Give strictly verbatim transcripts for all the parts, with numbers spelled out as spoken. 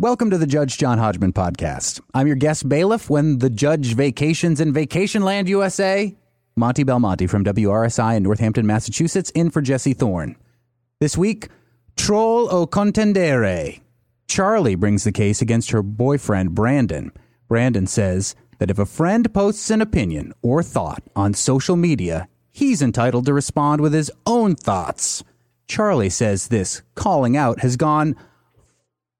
Welcome to the Judge John Hodgman podcast. I'm your guest bailiff when the judge vacations in Vacation Land, U S A. Monty Belmonte from W R S I in Northampton, Massachusetts, in for Jesse Thorne. This week, Troll o Contendere. Charlie brings the case against her boyfriend, Brandon. Brandon says that if a friend posts an opinion or thought on social media, he's entitled to respond with his own thoughts. Charlie says this calling out has gone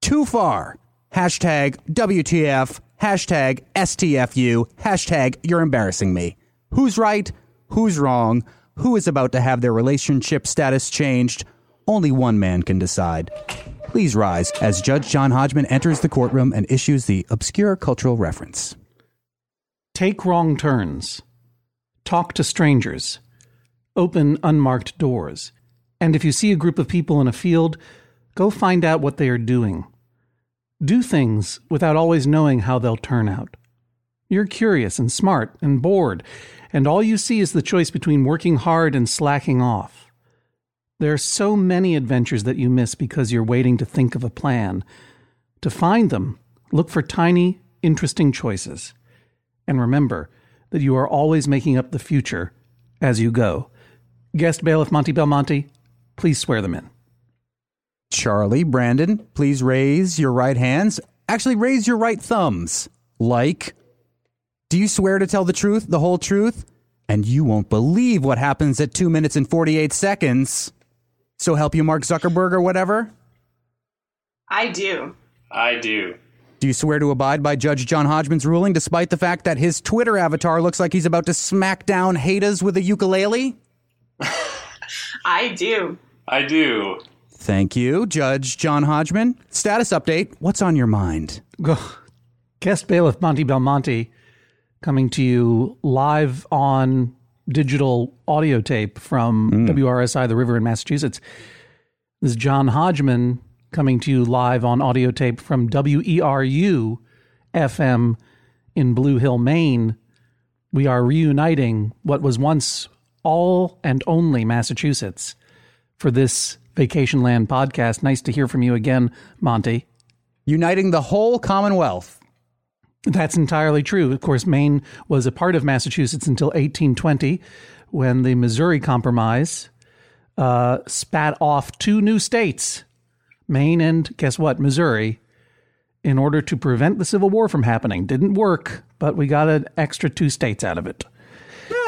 too far. Hashtag W T F, hashtag S T F U, hashtag you're embarrassing me. Who's right? Who's wrong? Who is about to have their relationship status changed? Only one man can decide. Please rise as Judge John Hodgman enters the courtroom and issues the obscure cultural reference. Take wrong turns. Talk to strangers. Open unmarked doors. And if you see a group of people in a field, go find out what they are doing. Do things without always knowing how they'll turn out. You're curious and smart and bored, and all you see is the choice between working hard and slacking off. There are so many adventures that you miss because you're waiting to think of a plan. To find them, look for tiny, interesting choices. And remember that you are always making up the future as you go. Guest bailiff Monty Belmonte, please swear them in. Charlie, Brandon, please raise your right hands. Actually, raise your right thumbs. Like, do you swear to tell the truth, the whole truth? And you won't believe what happens at two minutes and forty-eight seconds. So help you, Mark Zuckerberg or whatever? I do. I do. Do you swear to abide by Judge John Hodgman's ruling, despite the fact that his Twitter avatar looks like he's about to smack down haters with a ukulele? I do. I do. Thank you, Judge John Hodgman. Status update. What's on your mind? Guest bailiff Monty Belmonte coming to you live on digital audio tape from mm. W R S I, the river in Massachusetts. This is John Hodgman coming to you live on audio tape from W E R U F M in Blue Hill, Maine. We are reuniting what was once all and only Massachusetts for this Vacation Land podcast. Nice to hear from you again, Monty. Uniting the whole Commonwealth. That's entirely true. Of course, Maine was a part of Massachusetts until eighteen twenty, when the Missouri Compromise uh, spat off two new states, Maine and, guess what, Missouri, in order to prevent the Civil War from happening. Didn't work, but we got an extra two states out of it.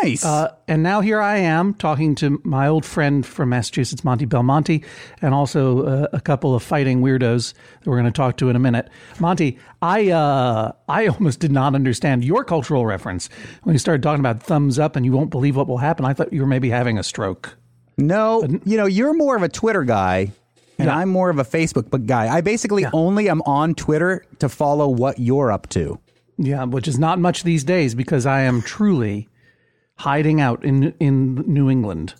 Nice. Uh, and now here I am talking to my old friend from Massachusetts, Monty Belmonte, and also uh, a couple of fighting weirdos that we're going to talk to in a minute. Monty, I uh, I almost did not understand your cultural reference when you started talking about thumbs up and you won't believe what will happen. I thought you were maybe having a stroke. No, but, you know, you're more of a Twitter guy and yeah. I'm more of a Facebook guy. I basically yeah. only am on Twitter to follow what you're up to. Yeah, which is not much these days because I am truly hiding out in in New England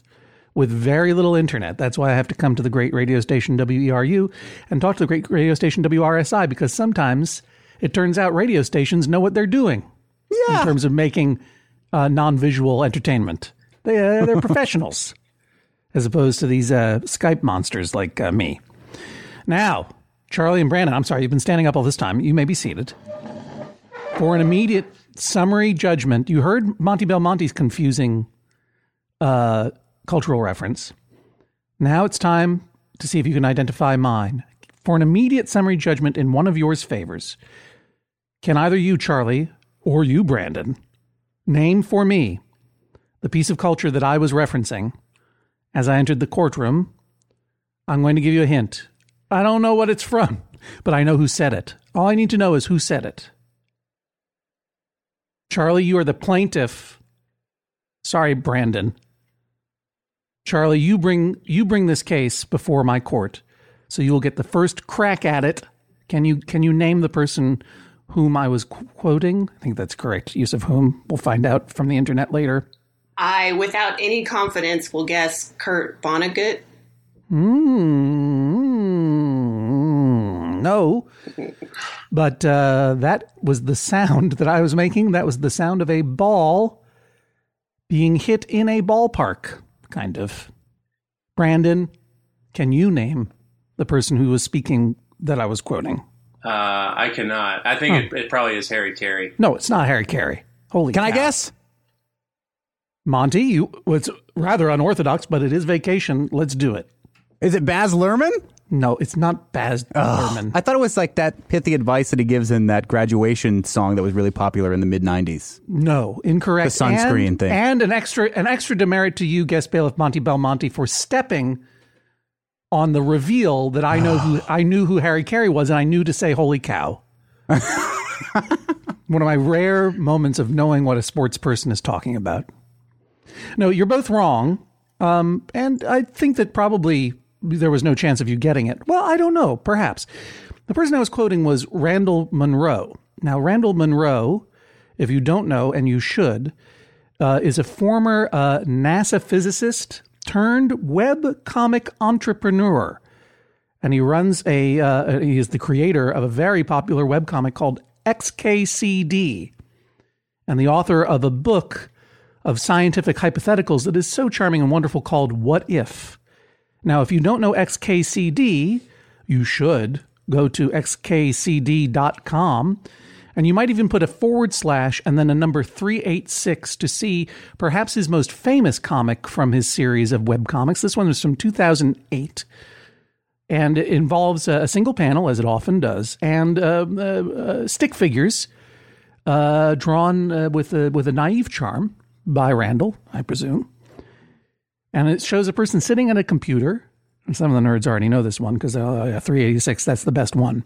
with very little internet. That's why I have to come to the great radio station W E R U and talk to the great radio station W R S I, because sometimes it turns out radio stations know what they're doing yeah. in terms of making uh, non-visual entertainment. They, uh, they're professionals as opposed to these uh, Skype monsters like uh, me. Now, Charlie and Brandon, I'm sorry, you've been standing up all this time. You may be seated. For an immediate summary judgment. You heard Monty Belmonte's confusing uh, cultural reference. Now it's time to see if you can identify mine. For an immediate summary judgment in one of yours favors, can either you, Charlie, or you, Brandon, name for me the piece of culture that I was referencing as I entered the courtroom? I'm going to give you a hint. I don't know what it's from, but I know who said it. All I need to know is who said it. Charlie, you are the plaintiff. Sorry, Brandon. Charlie, you bring you bring this case before my court, so you will get the first crack at it. Can you can you name the person whom I was qu- quoting? I think that's correct. Use of whom? We'll find out from the internet later. I, without any confidence, will guess Kurt Vonnegut. Mm-hmm. No. But uh, that was the sound that I was making. That was the sound of a ball being hit in a ballpark, kind of. Brandon, can you name the person who was speaking that I was quoting? Uh, I cannot. I think huh. it, it probably is Harry Caray. No, it's not Harry Caray. Holy Can cow. I guess? Monty, you, it's rather unorthodox, but it is vacation. Let's do it. Is it Baz Luhrmann? No, it's not Baz Luhrmann. I thought it was like that pithy advice that he gives in that graduation song that was really popular in the mid nineties. No, incorrect. The sunscreen and, thing. And an extra an extra demerit to you, guest bailiff Monty Belmonte, for stepping on the reveal that I know who I knew who Harry Caray was, and I knew to say, holy cow. One of my rare moments of knowing what a sports person is talking about. No, you're both wrong. Um, and I think that probably there was no chance of you getting it. Well, I don't know. Perhaps. The person I was quoting was Randall Munroe. Now, Randall Munroe, if you don't know, and you should, uh, is a former uh, NASA physicist turned web comic entrepreneur. And he runs a, uh, he is the creator of a very popular webcomic called X K C D. And the author of a book of scientific hypotheticals that is so charming and wonderful called What If? Now, if you don't know X K C D, you should go to x k c d dot com, and you might even put a forward slash and then a number three eighty-six to see perhaps his most famous comic from his series of webcomics. This one was from two thousand eight, and it involves a single panel, as it often does, and uh, uh, uh, stick figures uh, drawn uh, with a, with a naive charm. By Randall, I presume. And it shows a person sitting at a computer. And some of the nerds already know this one because uh, three eighty-six, that's the best one.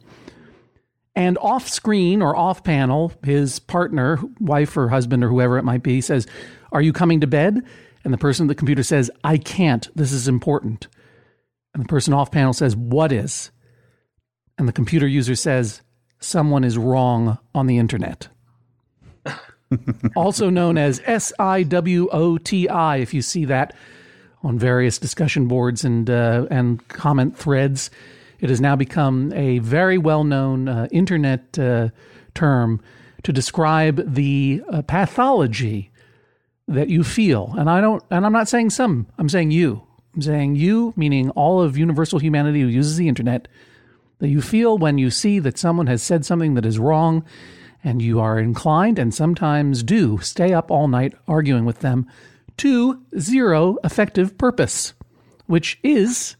And off screen or off panel, his partner, wife or husband or whoever it might be, says, "Are you coming to bed?" And the person at the computer says, "I can't. This is important." And the person off panel says, "What is?" And the computer user says, "Someone is wrong on the internet." Also known as S I W O T I, if you see that on various discussion boards and uh, and comment threads. It has now become a very well-known uh, internet uh, term to describe the uh, pathology that you feel. And I don't, and I'm not saying some, I'm saying you. I'm saying you, meaning all of universal humanity who uses the internet, that you feel when you see that someone has said something that is wrong. And you are inclined, and sometimes do, stay up all night arguing with them to zero effective purpose, which is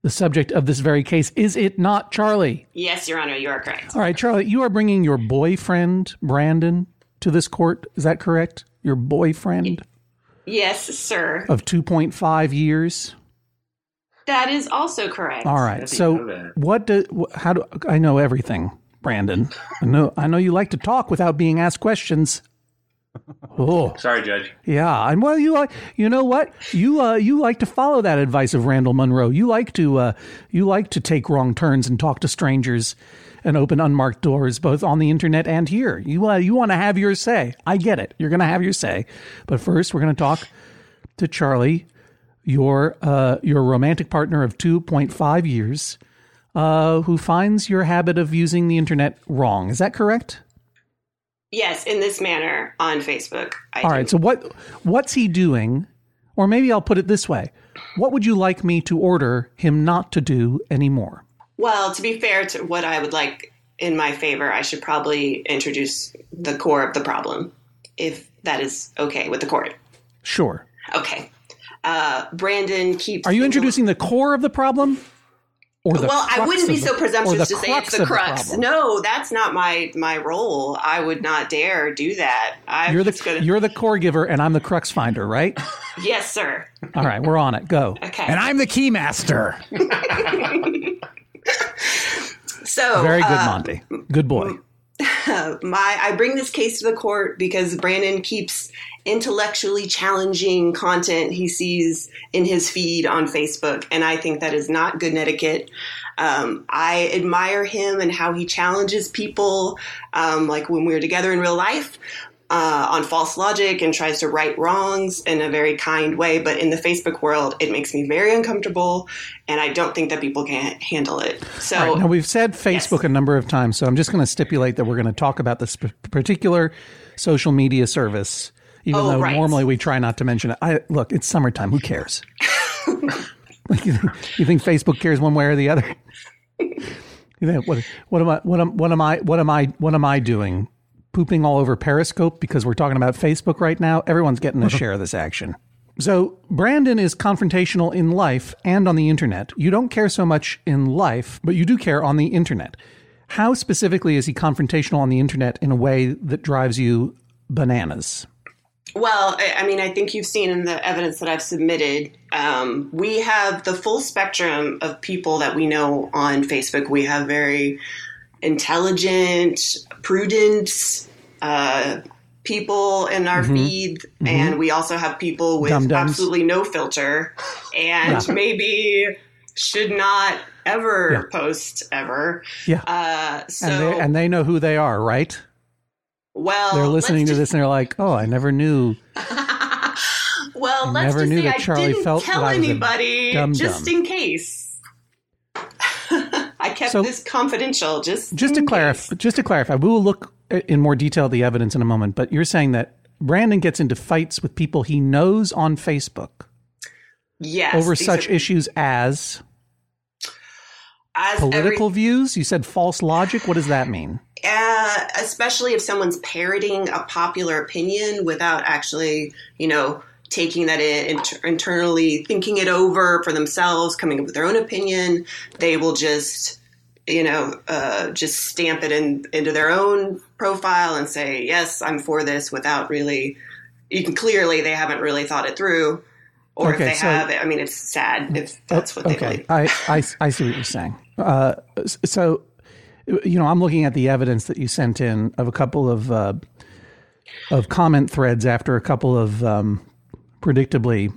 the subject of this very case. Is it not, Charlie? Yes, Your Honor, you are correct. All right, Charlie, you are bringing your boyfriend, Brandon, to this court. Is that correct? Your boyfriend? Yes, sir. Of two point five years? That is also correct. All right, so what do, how do, I know everything. Brandon, I know, I know you like to talk without being asked questions. Oh, sorry, Judge. Yeah, and well, you like, you know what, you uh, you like to follow that advice of Randall Munroe. You like to uh, you like to take wrong turns and talk to strangers, and open unmarked doors, both on the internet and here. You uh, you want to have your say. I get it. You're going to have your say, but first we're going to talk to Charlie, your uh, your romantic partner of two point five years. Uh, who finds your habit of using the internet wrong. Is that correct? Yes, in this manner on Facebook. I All do. right. So what what's he doing? Or maybe I'll put it this way. What would you like me to order him not to do anymore? Well, to be fair to what I would like in my favor, I should probably introduce the core of the problem, if that is okay with the court. Sure. Okay. Uh, Brandon keeps... Are you introducing the core of the problem? Well, I wouldn't be so presumptuous to say it's the crux. No, that's not my my role. I would not dare do that. I'm you're the gonna... you're the core giver, and I'm the crux finder, right? Yes, sir. All right, we're on it. Go. Okay. And I'm the key master. So very good, uh, Monty. Good boy. My, I bring this case to the court because Brandon keeps intellectually challenging content he sees in his feed on Facebook, and I think that is not good etiquette. Um, I admire him and how he challenges people, um, like when we were together in real life, uh, on false logic and tries to right wrongs in a very kind way. But in the Facebook world, it makes me very uncomfortable, and I don't think that people can handle it. So right, now we've said Facebook yes. a number of times, so I'm just going to stipulate that we're going to talk about this particular social media service. Even oh, though right. normally we try not to mention it. I, look, it's summertime. Who cares? Like you, think, you think Facebook cares one way or the other? What, what am I? What am? What am I? What am I? What am I doing? Pooping all over Periscope because we're talking about Facebook right now. Everyone's getting a share of this action. So Brandon is confrontational in life and on the internet. You don't care so much in life, but you do care on the internet. How specifically is he confrontational on the internet in a way that drives you bananas? Well, I mean, I think you've seen in the evidence that I've submitted, um, we have the full spectrum of people that we know on Facebook. We have very intelligent, prudent uh, people in our mm-hmm. feed. Mm-hmm. And we also have people with Dum-dums. absolutely no filter and yeah. maybe should not ever yeah. post ever. Yeah. Uh, so, and, they, and they know who they are, right? Well, they're listening to just, this and they're like, "Oh, I never knew." well, I let's never just knew say that I Charlie didn't felt tell anybody, dumb just dumb. in case. I kept so, this confidential. Just just to clarify, just to clarify, we will look in more detail at the evidence in a moment. But you're saying that Brandon gets into fights with people he knows on Facebook, yes, over such are, issues as, as political every, views. You said false logic. What does that mean? Uh, especially if someone's parroting a popular opinion without actually, you know, taking that in inter- internally, thinking it over for themselves, coming up with their own opinion, they will just, you know, uh, just stamp it in, into their own profile and say, yes, I'm for this without really, you can clearly they haven't really thought it through. Or okay, if they so, have it, I mean, it's sad if that's what okay, they believe. I, I, I see what you're saying. Uh, so... You know, I'm looking at the evidence that you sent in of a couple of uh, of comment threads after a couple of um, predictably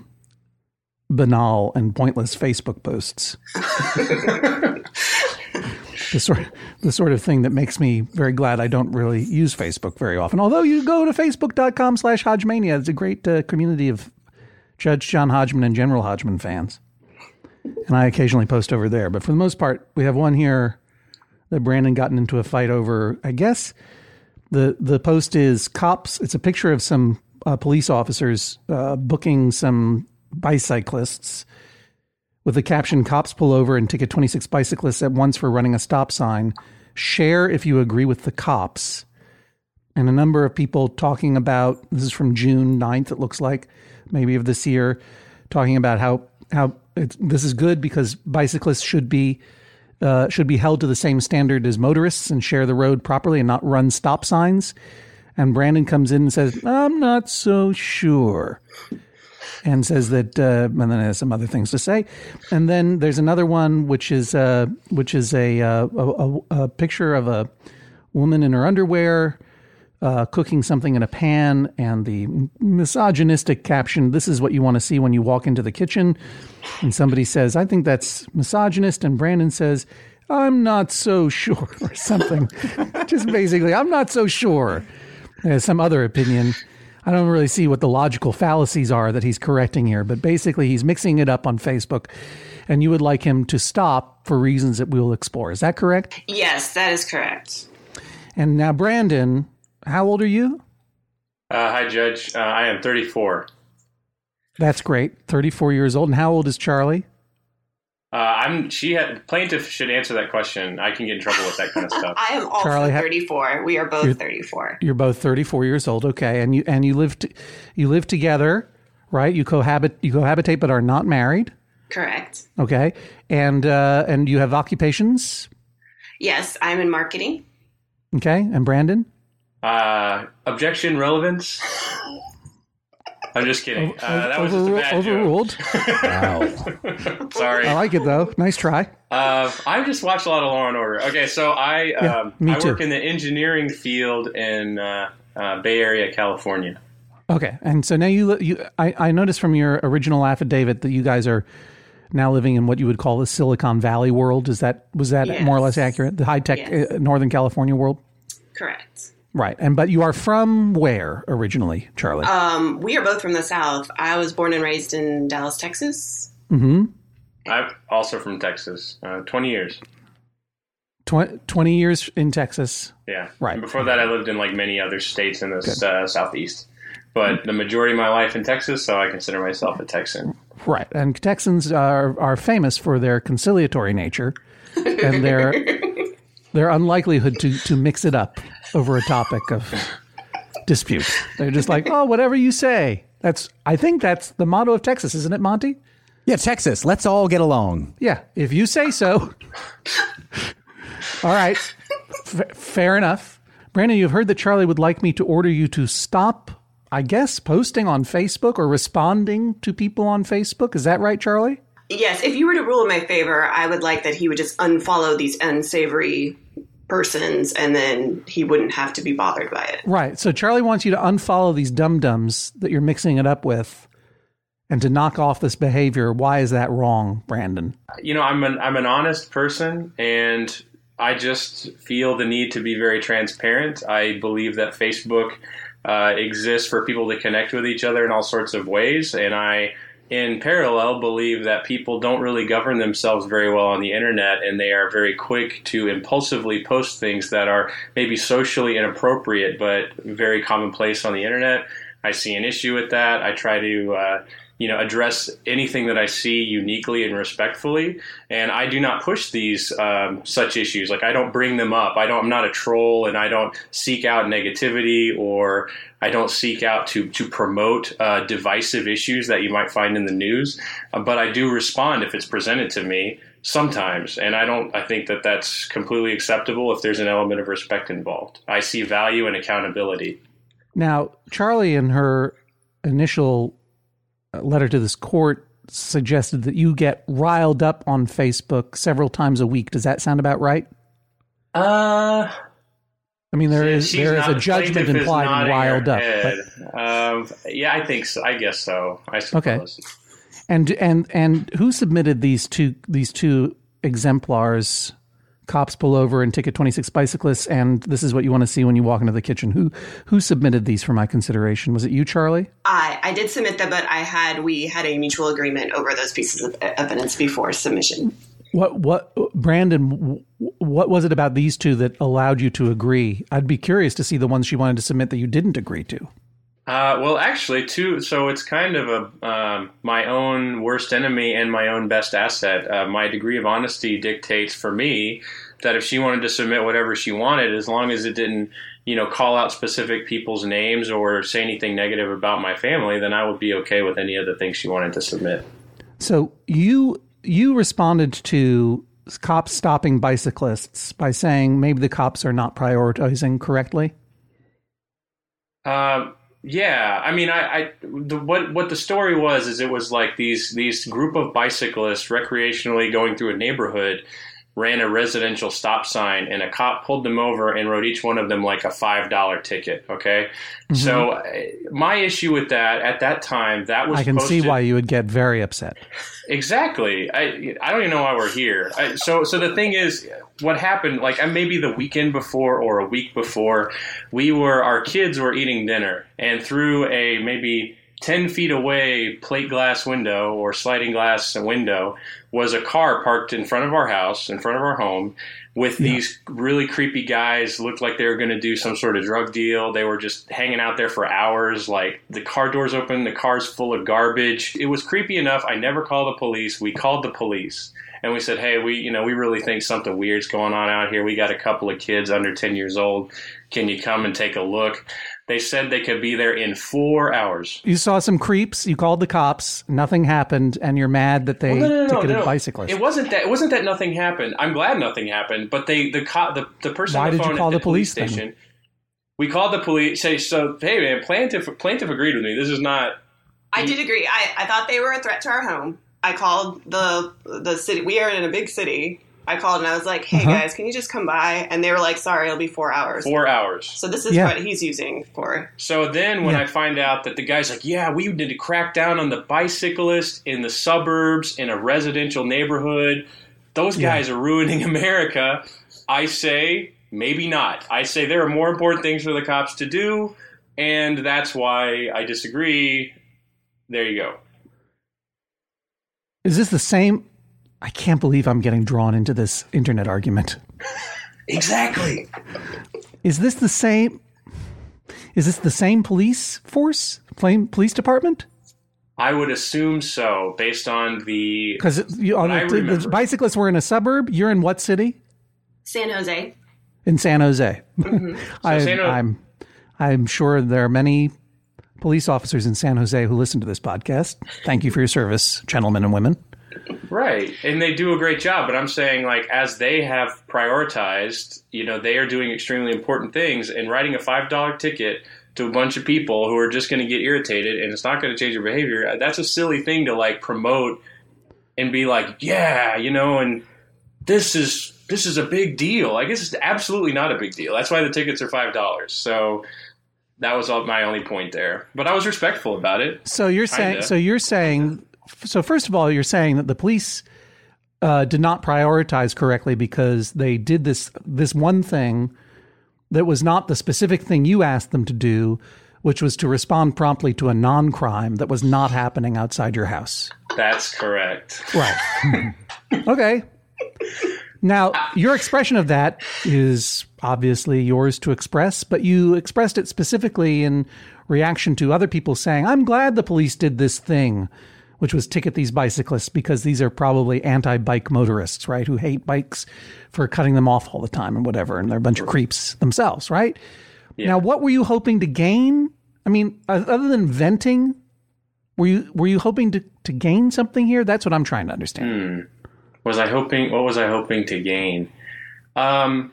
banal and pointless Facebook posts. the sort the sort of thing that makes me very glad I don't really use Facebook very often. Although you go to facebook dot com slash Hodgmania, it's a great uh, community of Judge John Hodgman and General Hodgman fans, and I occasionally post over there. But for the most part, we have one here. That Brandon gotten into a fight over, I guess the the post is cops. It's a picture of some uh, police officers uh, booking some bicyclists with the caption, cops pull over and ticket twenty-six bicyclists at once for running a stop sign. Share if you agree with the cops. And a number of people talking about, this is from June ninth, it looks like, maybe of this year, talking about how, how it's, this is good because bicyclists should be Uh, should be held to the same standard as motorists and share the road properly and not run stop signs. And Brandon comes in and says, I'm not so sure. And says that, uh, and then has some other things to say. And then there's another one, which is, uh, which is a, uh, a, a picture of a woman in her underwear uh, cooking something in a pan. And the misogynistic caption, this is what you want to see when you walk into the kitchen. And somebody says, I think that's misogynist. And Brandon says, I'm not so sure, or something. Just basically, I'm not so sure. There's some other opinion. I don't really see what the logical fallacies are that he's correcting here. But basically, he's mixing it up on Facebook. And you would like him to stop for reasons that we'll explore. Is that correct? Yes, that is correct. And now, Brandon, how old are you? Uh, hi, Judge. Uh, I am thirty-four. That's great. thirty-four years old. And how old is Charlie? Uh, I'm. She had, plaintiff should answer that question. I can get in trouble with that kind of stuff. I am also Charlie, thirty-four. We are both you're, thirty-four. You're both thirty-four years old. Okay, and you and you live t- you live together, right? You cohabit. You cohabitate, but are not married. Correct. Okay, and uh, and you have occupations. Yes, I'm in marketing. Okay, and Brandon. Uh, objection, relevance. I'm just kidding. Uh, that was just a bad overruled. Joke. Wow. Sorry. I like it, though. Nice try. Uh, I just watched a lot of Law and Order. Okay, so I yeah, um, I too. work in the engineering field in uh, uh, Bay Area, California. Okay, and so now you, you I, I noticed from your original affidavit that you guys are now living in what you would call the Silicon Valley world. Is that was that yes. more or less accurate? The high-tech yes. uh, Northern California world? Correct. Right. And but you are from where originally, Charlie? Um, we are both from the South. I was born and raised in Dallas, Texas. Mm-hmm. I'm also from Texas. Uh, twenty years. twenty, twenty years in Texas. Yeah. Right. And before that, I lived in like many other states in the uh, Southeast. But the majority of my life in Texas, so I consider myself a Texan. Right. And Texans are, are famous for their conciliatory nature and their... their unlikelihood to, to mix it up over a topic of dispute. They're just like, oh, whatever you say. That's I think that's the motto of Texas, isn't it, Monty? Yeah, Texas. Let's all get along. Yeah, if you say so. All right. F- fair enough. Brandon, you've heard that Charlie would like me to order you to stop, I guess, posting on Facebook or responding to people on Facebook. Is that right, Charlie? Yes. If you were to rule in my favor, I would like that he would just unfollow these unsavory persons and then he wouldn't have to be bothered by it. Right. So Charlie wants you to unfollow these dum-dums that you're mixing it up with and to knock off this behavior. Why is that wrong, Brandon? You know, I'm an, I'm an honest person and I just feel the need to be very transparent. I believe that Facebook uh, exists for people to connect with each other in all sorts of ways. And I, in parallel, believe that people don't really govern themselves very well on the internet, and they are very quick to impulsively post things that are maybe socially inappropriate, but very commonplace on the internet. I see an issue with that. I try to uh, you know, address anything that I see uniquely and respectfully. And I do not push these um, such issues. Like I don't bring them up. I don't, I'm not a troll and I don't seek out negativity or I don't seek out to, to promote uh, divisive issues that you might find in the news. Uh, but I do respond if it's presented to me sometimes. And I don't, I think that that's completely acceptable if there's an element of respect involved. I see value and accountability. Now, Charlie in her initial letter to this court suggested that you get riled up on Facebook several times a week. Does that sound about right? Uh, I mean, there is there is a judgment implied in riled up. But, um, yeah, I think so. I guess so. I suppose. Okay. And and and who submitted these two these two exemplars? Cops pull over and ticket twenty-six bicyclists. And this is what you want to see when you walk into the kitchen. Who who submitted these for my consideration? Was it you, Charlie? I I did submit them, but I had we had a mutual agreement over those pieces of evidence before submission. What what Brandon? What was it about these two that allowed you to agree? I'd be curious to see the ones she wanted to submit that you didn't agree to. Uh, well, actually, too, so it's kind of a um, my own worst enemy and my own best asset. Uh, my degree of honesty dictates for me that if she wanted to submit whatever she wanted, as long as it didn't, you know, call out specific people's names or say anything negative about my family, then I would be okay with any of the things she wanted to submit. So you you responded to cops stopping bicyclists by saying maybe the cops are not prioritizing correctly? Um. Uh, Yeah, I mean, I, I the, what what the story was is it was like these these group of bicyclists recreationally going through a neighborhood ran a residential stop sign and a cop pulled them over and wrote each one of them like a five dollar ticket. OK, mm-hmm. So my issue with that at that time, that was I can posted. See why you would get very upset. Exactly. I I don't even know why we're here. I, so so the thing is, what happened, like maybe the weekend before or a week before, we were our kids were eating dinner and through a maybe ten feet away plate glass window or sliding glass window was a car parked in front of our house, in front of our home, with yeah. these really creepy guys. Looked like they were going to do some sort of drug deal. They were just hanging out there for hours. Like the car doors open, the car's full of garbage. It was creepy enough. I never called the police. We called the police and we said, hey, we, you know, we really think something weird's going on out here. We got a couple of kids under ten years old. Can you come and take a look? They said they could be there in four hours. You saw some creeps. You called the cops. Nothing happened, and you're mad that they well, no, no, ticketed no, no. bicyclists. It wasn't that. It wasn't that nothing happened. I'm glad nothing happened. But they, the co- the, the person. Why on the did phone you call at the, the police, police station? Then? We called the police. Say so. Hey man, plaintiff plaintiff agreed with me. This is not. I did agree. I, I thought they were a threat to our home. I called the the city. We are in a big city. I called and I was like, hey, uh-huh. guys, can you just come by? And they were like, sorry, it'll be four hours. Four hours. So this is yeah. what he's using for. So then when yeah. I find out that the guy's like, yeah, we need to crack down on the bicyclist in the suburbs, in a residential neighborhood. Those guys yeah. are ruining America. I say, maybe not. I say there are more important things for the cops to do. And that's why I disagree. There you go. Is this the same... I can't believe I'm getting drawn into this internet argument. Exactly. Is this the same? Is this the same police force, police department? I would assume so, based on the because the, the bicyclists were in a suburb. You're in what city? San Jose. in San Jose. Mm-hmm. So I, San o- I'm I'm sure there are many police officers in San Jose who listen to this podcast. Thank you for your service, gentlemen and women. Right. And they do a great job. But I'm saying, like, as they have prioritized, you know, they are doing extremely important things, and writing a five dollar ticket to a bunch of people who are just going to get irritated and it's not going to change their behavior. That's a silly thing to, like, promote and be like, yeah, you know, and this is this is a big deal. I guess it's absolutely not a big deal. That's why the tickets are five dollars. So that was all, my only point there. But I was respectful about it. So you're saying, so you're saying, so first of all, you're saying that the police uh, did not prioritize correctly because they did this this one thing that was not the specific thing you asked them to do, which was to respond promptly to a non-crime that was not happening outside your house. That's correct. Right. Okay. Now, your expression of that is obviously yours to express, but you expressed it specifically in reaction to other people saying, I'm glad the police did this thing, which was ticket these bicyclists, because these are probably anti-bike motorists, right, who hate bikes for cutting them off all the time and whatever, and they're a bunch of creeps themselves, right? Yeah. Now, what were you hoping to gain? I mean, other than venting, were you were you hoping to, to gain something here? That's what I'm trying to understand. Hmm. Was I hoping? What was I hoping to gain? Um,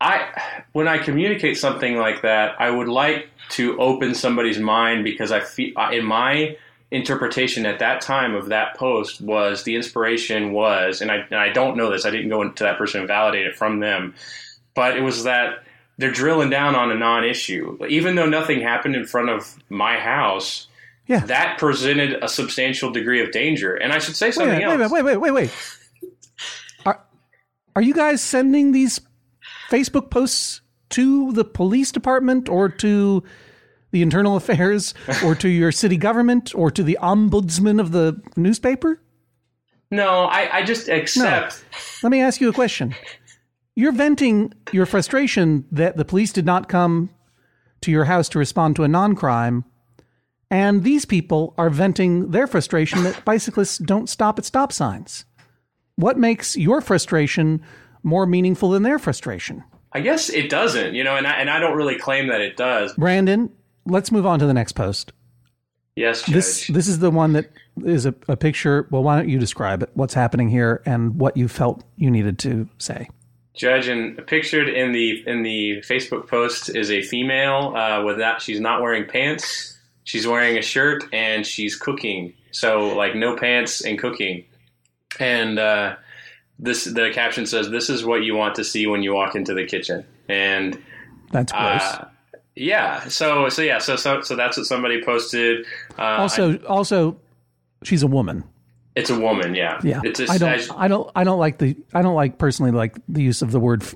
I when I communicate something like that, I would like to open somebody's mind, because I feel in my interpretation at that time of that post was the inspiration was, and I, and I don't know this, I didn't go into that person and validate it from them, but it was that they're drilling down on a non-issue. Even though nothing happened in front of my house, yeah. that presented a substantial degree of danger. And I should say something wait, else. Wait, wait, wait, wait, wait. Are, are you guys sending these Facebook posts to the police department or to the internal affairs, or to your city government, or to the ombudsman of the newspaper? No, I, I just accept. No. Let me ask you a question. You're venting your frustration that the police did not come to your house to respond to a non-crime, and these people are venting their frustration that bicyclists don't stop at stop signs. What makes your frustration more meaningful than their frustration? I guess it doesn't, you know, and I, and I don't really claim that it does. Brandon, let's move on to the next post. Yes, Judge. This, this is the one that is a, a picture. Well, why don't you describe it, what's happening here and what you felt you needed to say? Judge, and pictured in the in the Facebook post is a female uh, with that. She's not wearing pants. She's wearing a shirt and she's cooking. So like no pants and cooking. And uh, this the caption says, "This is what you want to see when you walk into the kitchen." And that's gross. Uh, Yeah. So, so yeah, so, so, so that's what somebody posted. Uh, also, I, also she's a woman. It's a woman. Yeah. Yeah. It's a, I don't, I, just, I don't, I don't like the, I don't like personally like the use of the word f-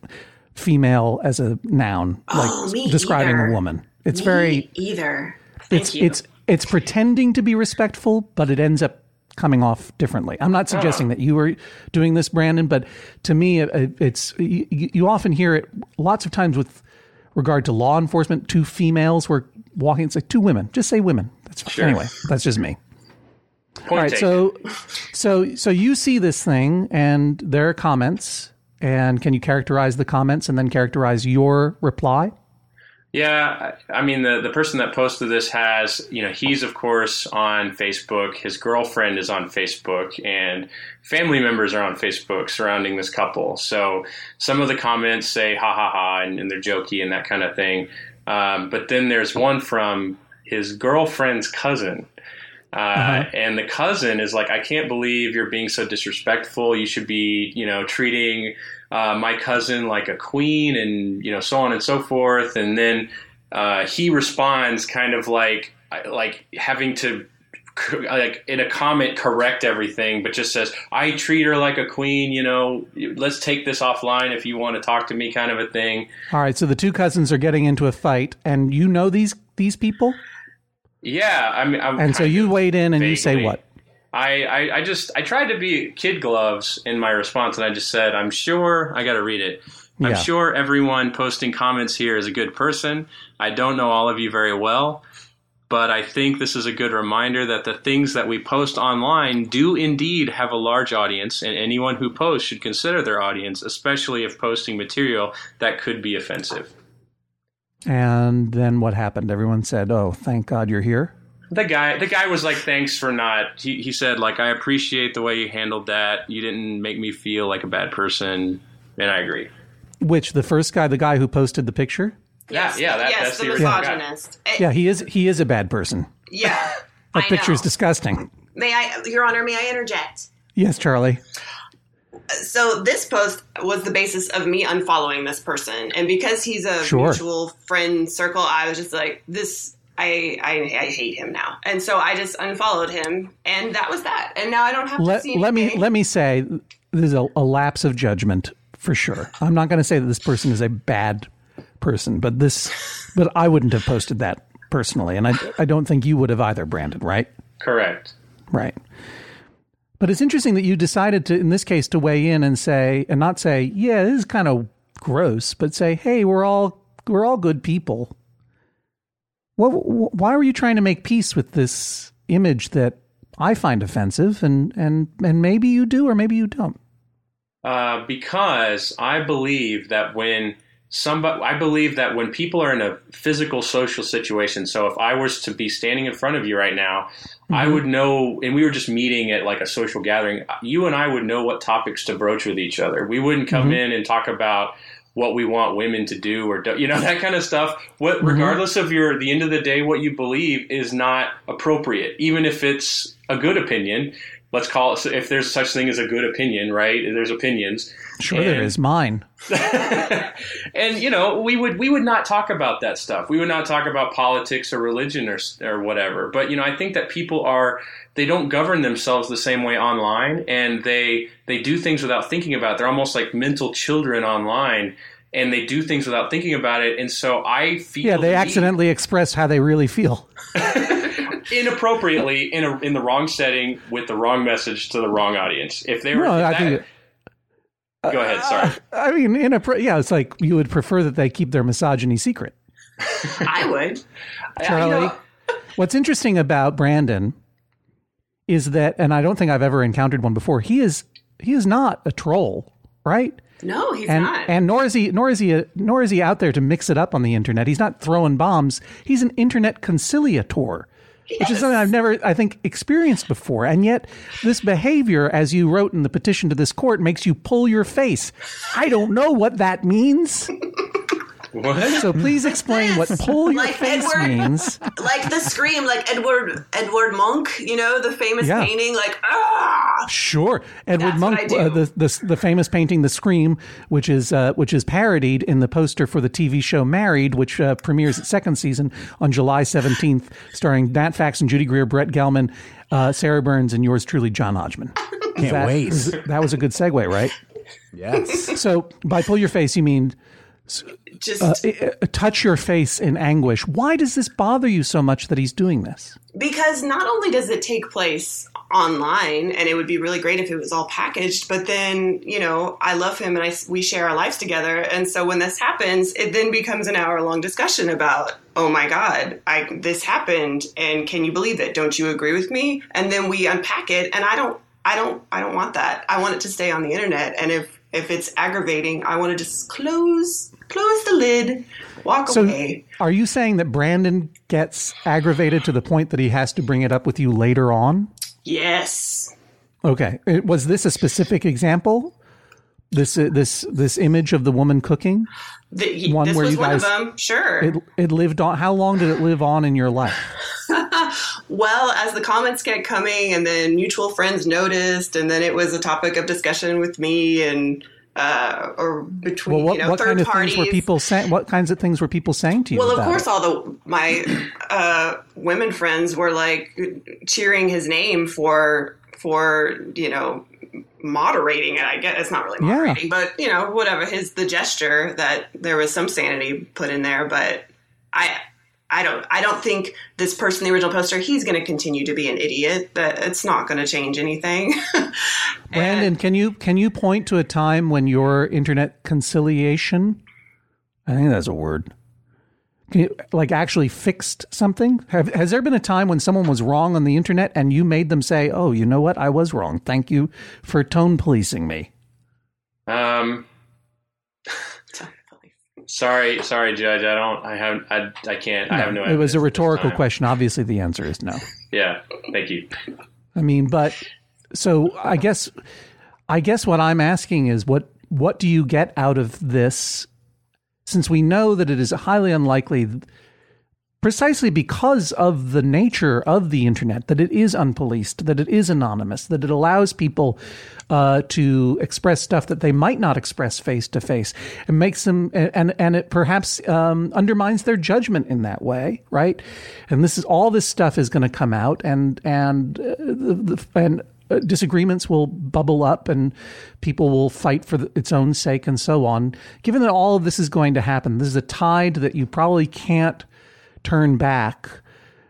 female as a noun, like oh, me describing either. a woman. It's me very either. Thank it's, you. it's, it's pretending to be respectful, but it ends up coming off differently. I'm not suggesting uh-huh. that you were doing this, Brandon, but to me, it, it's, you, you often hear it lots of times with regard to law enforcement, two females were walking. It's like two women. Just say women. That's sure. Anyway. That's just me. Point All right. Taken. So, so, so you see this thing, and there are comments. And can you characterize the comments, and then characterize your reply? Yeah, I mean the the person that posted this has, you know, he's of course on Facebook. His girlfriend is on Facebook, and family members are on Facebook surrounding this couple. So some of the comments say ha ha ha, and, and they're jokey and that kind of thing. Um, but then there's one from his girlfriend's cousin. Uh, uh-huh. And the cousin is like, I can't believe you're being so disrespectful. You should be, you know, treating uh, my cousin like a queen and, you know, so on and so forth. And then uh, he responds kind of like like having to, like in a comment, correct everything, but just says, I treat her like a queen, you know, let's take this offline if you want to talk to me, kind of a thing. All right. So the two cousins are getting into a fight, and you know these these people? Yeah. I mean, I'm and so you wade in and vaguely. You say what? I, I, I just I tried to be kid gloves in my response, and I just said, I'm sure I got to read it. I'm yeah. sure everyone posting comments here is a good person. I don't know all of you very well. but I think this is a good reminder that the things that we post online do indeed have a large audience, and anyone who posts should consider their audience, especially if posting material that could be offensive. And then what happened? Everyone said, oh, thank God you're here? The guy the guy was like, thanks for not. He, he said, like, I appreciate the way you handled that. You didn't make me feel like a bad person. And I agree. Which, the first guy, the guy who posted the picture? Yes. Yeah, yeah. That, yes, that's the, the misogynist. Guy. Yeah, he is He is a bad person. Yeah, That I picture know. is disgusting. May I, Your Honor, may I interject? Yes, Charlie. So this post was the basis of me unfollowing this person. And because he's a sure. mutual friend circle, I was just like, this... I, I I hate him now. And so I just unfollowed him, and that was that. And now I don't have let, to see anything. Let me, let me say, there's a, a lapse of judgment, for sure. I'm not going to say that this person is a bad person, but this, but I wouldn't have posted that personally. And I, I don't think you would have either, Brandon, right? Correct. Right. But it's interesting that you decided to, in this case, to weigh in and say, and not say, yeah, this is kind of gross, but say, hey, we're all we're all good people. What, why were you trying to make peace with this image that I find offensive, and, and, and maybe you do or maybe you don't? Uh, because I believe that when somebody, I believe that when people are in a physical social situation, so if I was to be standing in front of you right now, mm-hmm. I would know, and we were just meeting at like a social gathering, you and I would know what topics to broach with each other. We wouldn't come mm-hmm. in and talk about what we want women to do or, do, you know, that kind of stuff. What, mm-hmm. regardless of your, the end of the day, what you believe is not appropriate, even if it's a good opinion. Let's call it, if there's such thing as a good opinion, right? There's opinions. Sure, and, there is mine. And, you know, we would we would not talk about that stuff. We would not talk about politics or religion or or whatever. But, you know, I think that people are, they don't govern themselves the same way online, and they they do things without thinking about it. They're almost like mental children online, and they do things without thinking about it. And so I feel... Yeah, they the accidentally need. express how they really feel. Inappropriately, in a, in the wrong setting, with the wrong message to the wrong audience. If they were, no, if I that, think, uh, go ahead. Sorry, uh, I mean, in a, yeah, it's like you would prefer that they keep their misogyny secret. I would, Charlie. I know. What's interesting about Brandon is that, and I don't think I've ever encountered one before. He is he is not a troll, right? No, he's and, not. And nor is he nor is he a, nor is he out there to mix it up on the internet. He's not throwing bombs. He's an internet conciliator. Yes. Which is something I've never, I think, experienced before. And yet this behavior, as you wrote in the petition to this court, makes you pull your face. I don't know what that means. What? So please explain what pull your like face Edward, means. Like the scream, like Edward Edward Monk, you know, the famous yeah. painting, like, ah! Sure. Edward That's Monk, uh, the, the the famous painting, The Scream, which is uh, which is parodied in the poster for the T V show Married, which uh, premieres its second season on July seventeenth, starring Nat Faxon, Judy Greer, Brett Gelman, uh, Sarah Burns, and yours truly, John Hodgman. Can't that, wait. Is, that was a good segue, right? Yes. So by pull your face, you mean... Just uh, touch your face in anguish. Why does this bother you so much that he's doing this? Because not only does it take place online, and it would be really great if it was all packaged, but then, you know, I love him and I, we share our lives together. And so when this happens, it then becomes an hour long discussion about, oh my God, I, this happened. And can you believe it? Don't you agree with me? And then we unpack it. And I don't, I don't, I don't want that. I want it to stay on the internet. And if, If it's aggravating, I want to just close close the lid, walk so away. Are you saying that Brandon gets aggravated to the point that he has to bring it up with you later on? Yes. Okay. Was this a specific example? This uh, this this image of the woman cooking? The, he, one this where was you guys, one of them, sure. It, it lived on. How long did it live on in your life? Well, as the comments kept coming, and then mutual friends noticed, and then it was a topic of discussion with me and uh, or between well, what, you know, what third kind of parties. Things were people saying? What kinds of things were people saying to you? Well, of course, it? all the my uh, women friends were like cheering his name for for you know moderating it. I guess it's not really moderating, yeah. but you know whatever his the gesture that there was some sanity put in there, but I. I don't I don't think this person, the original poster, he's going to continue to be an idiot. That it's not going to change anything. Brandon, can you can you point to a time when your internet conciliation, I think that's a word, like actually fixed something? Have, has there been a time when someone was wrong on the internet and you made them say, oh, you know what? I was wrong. Thank you for tone policing me. Um, sorry, sorry, Judge. I don't, I haven't, I, I can't, no, I have no idea. It was a rhetorical question. Obviously the answer is no. Yeah. Thank you. I mean, but so I guess, I guess what I'm asking is what, what do you get out of this? Since we know that it is highly unlikely, precisely because of the nature of the internet, that it is unpoliced, that it is anonymous, that it allows people uh, to express stuff that they might not express face to face, it makes them, and and it perhaps um, undermines their judgment in that way, right? And this is all this stuff is going to come out, and and uh, the, the, and. Uh, disagreements will bubble up and people will fight for the, its own sake and so on. Given that all of this is going to happen, this is a tide that you probably can't turn back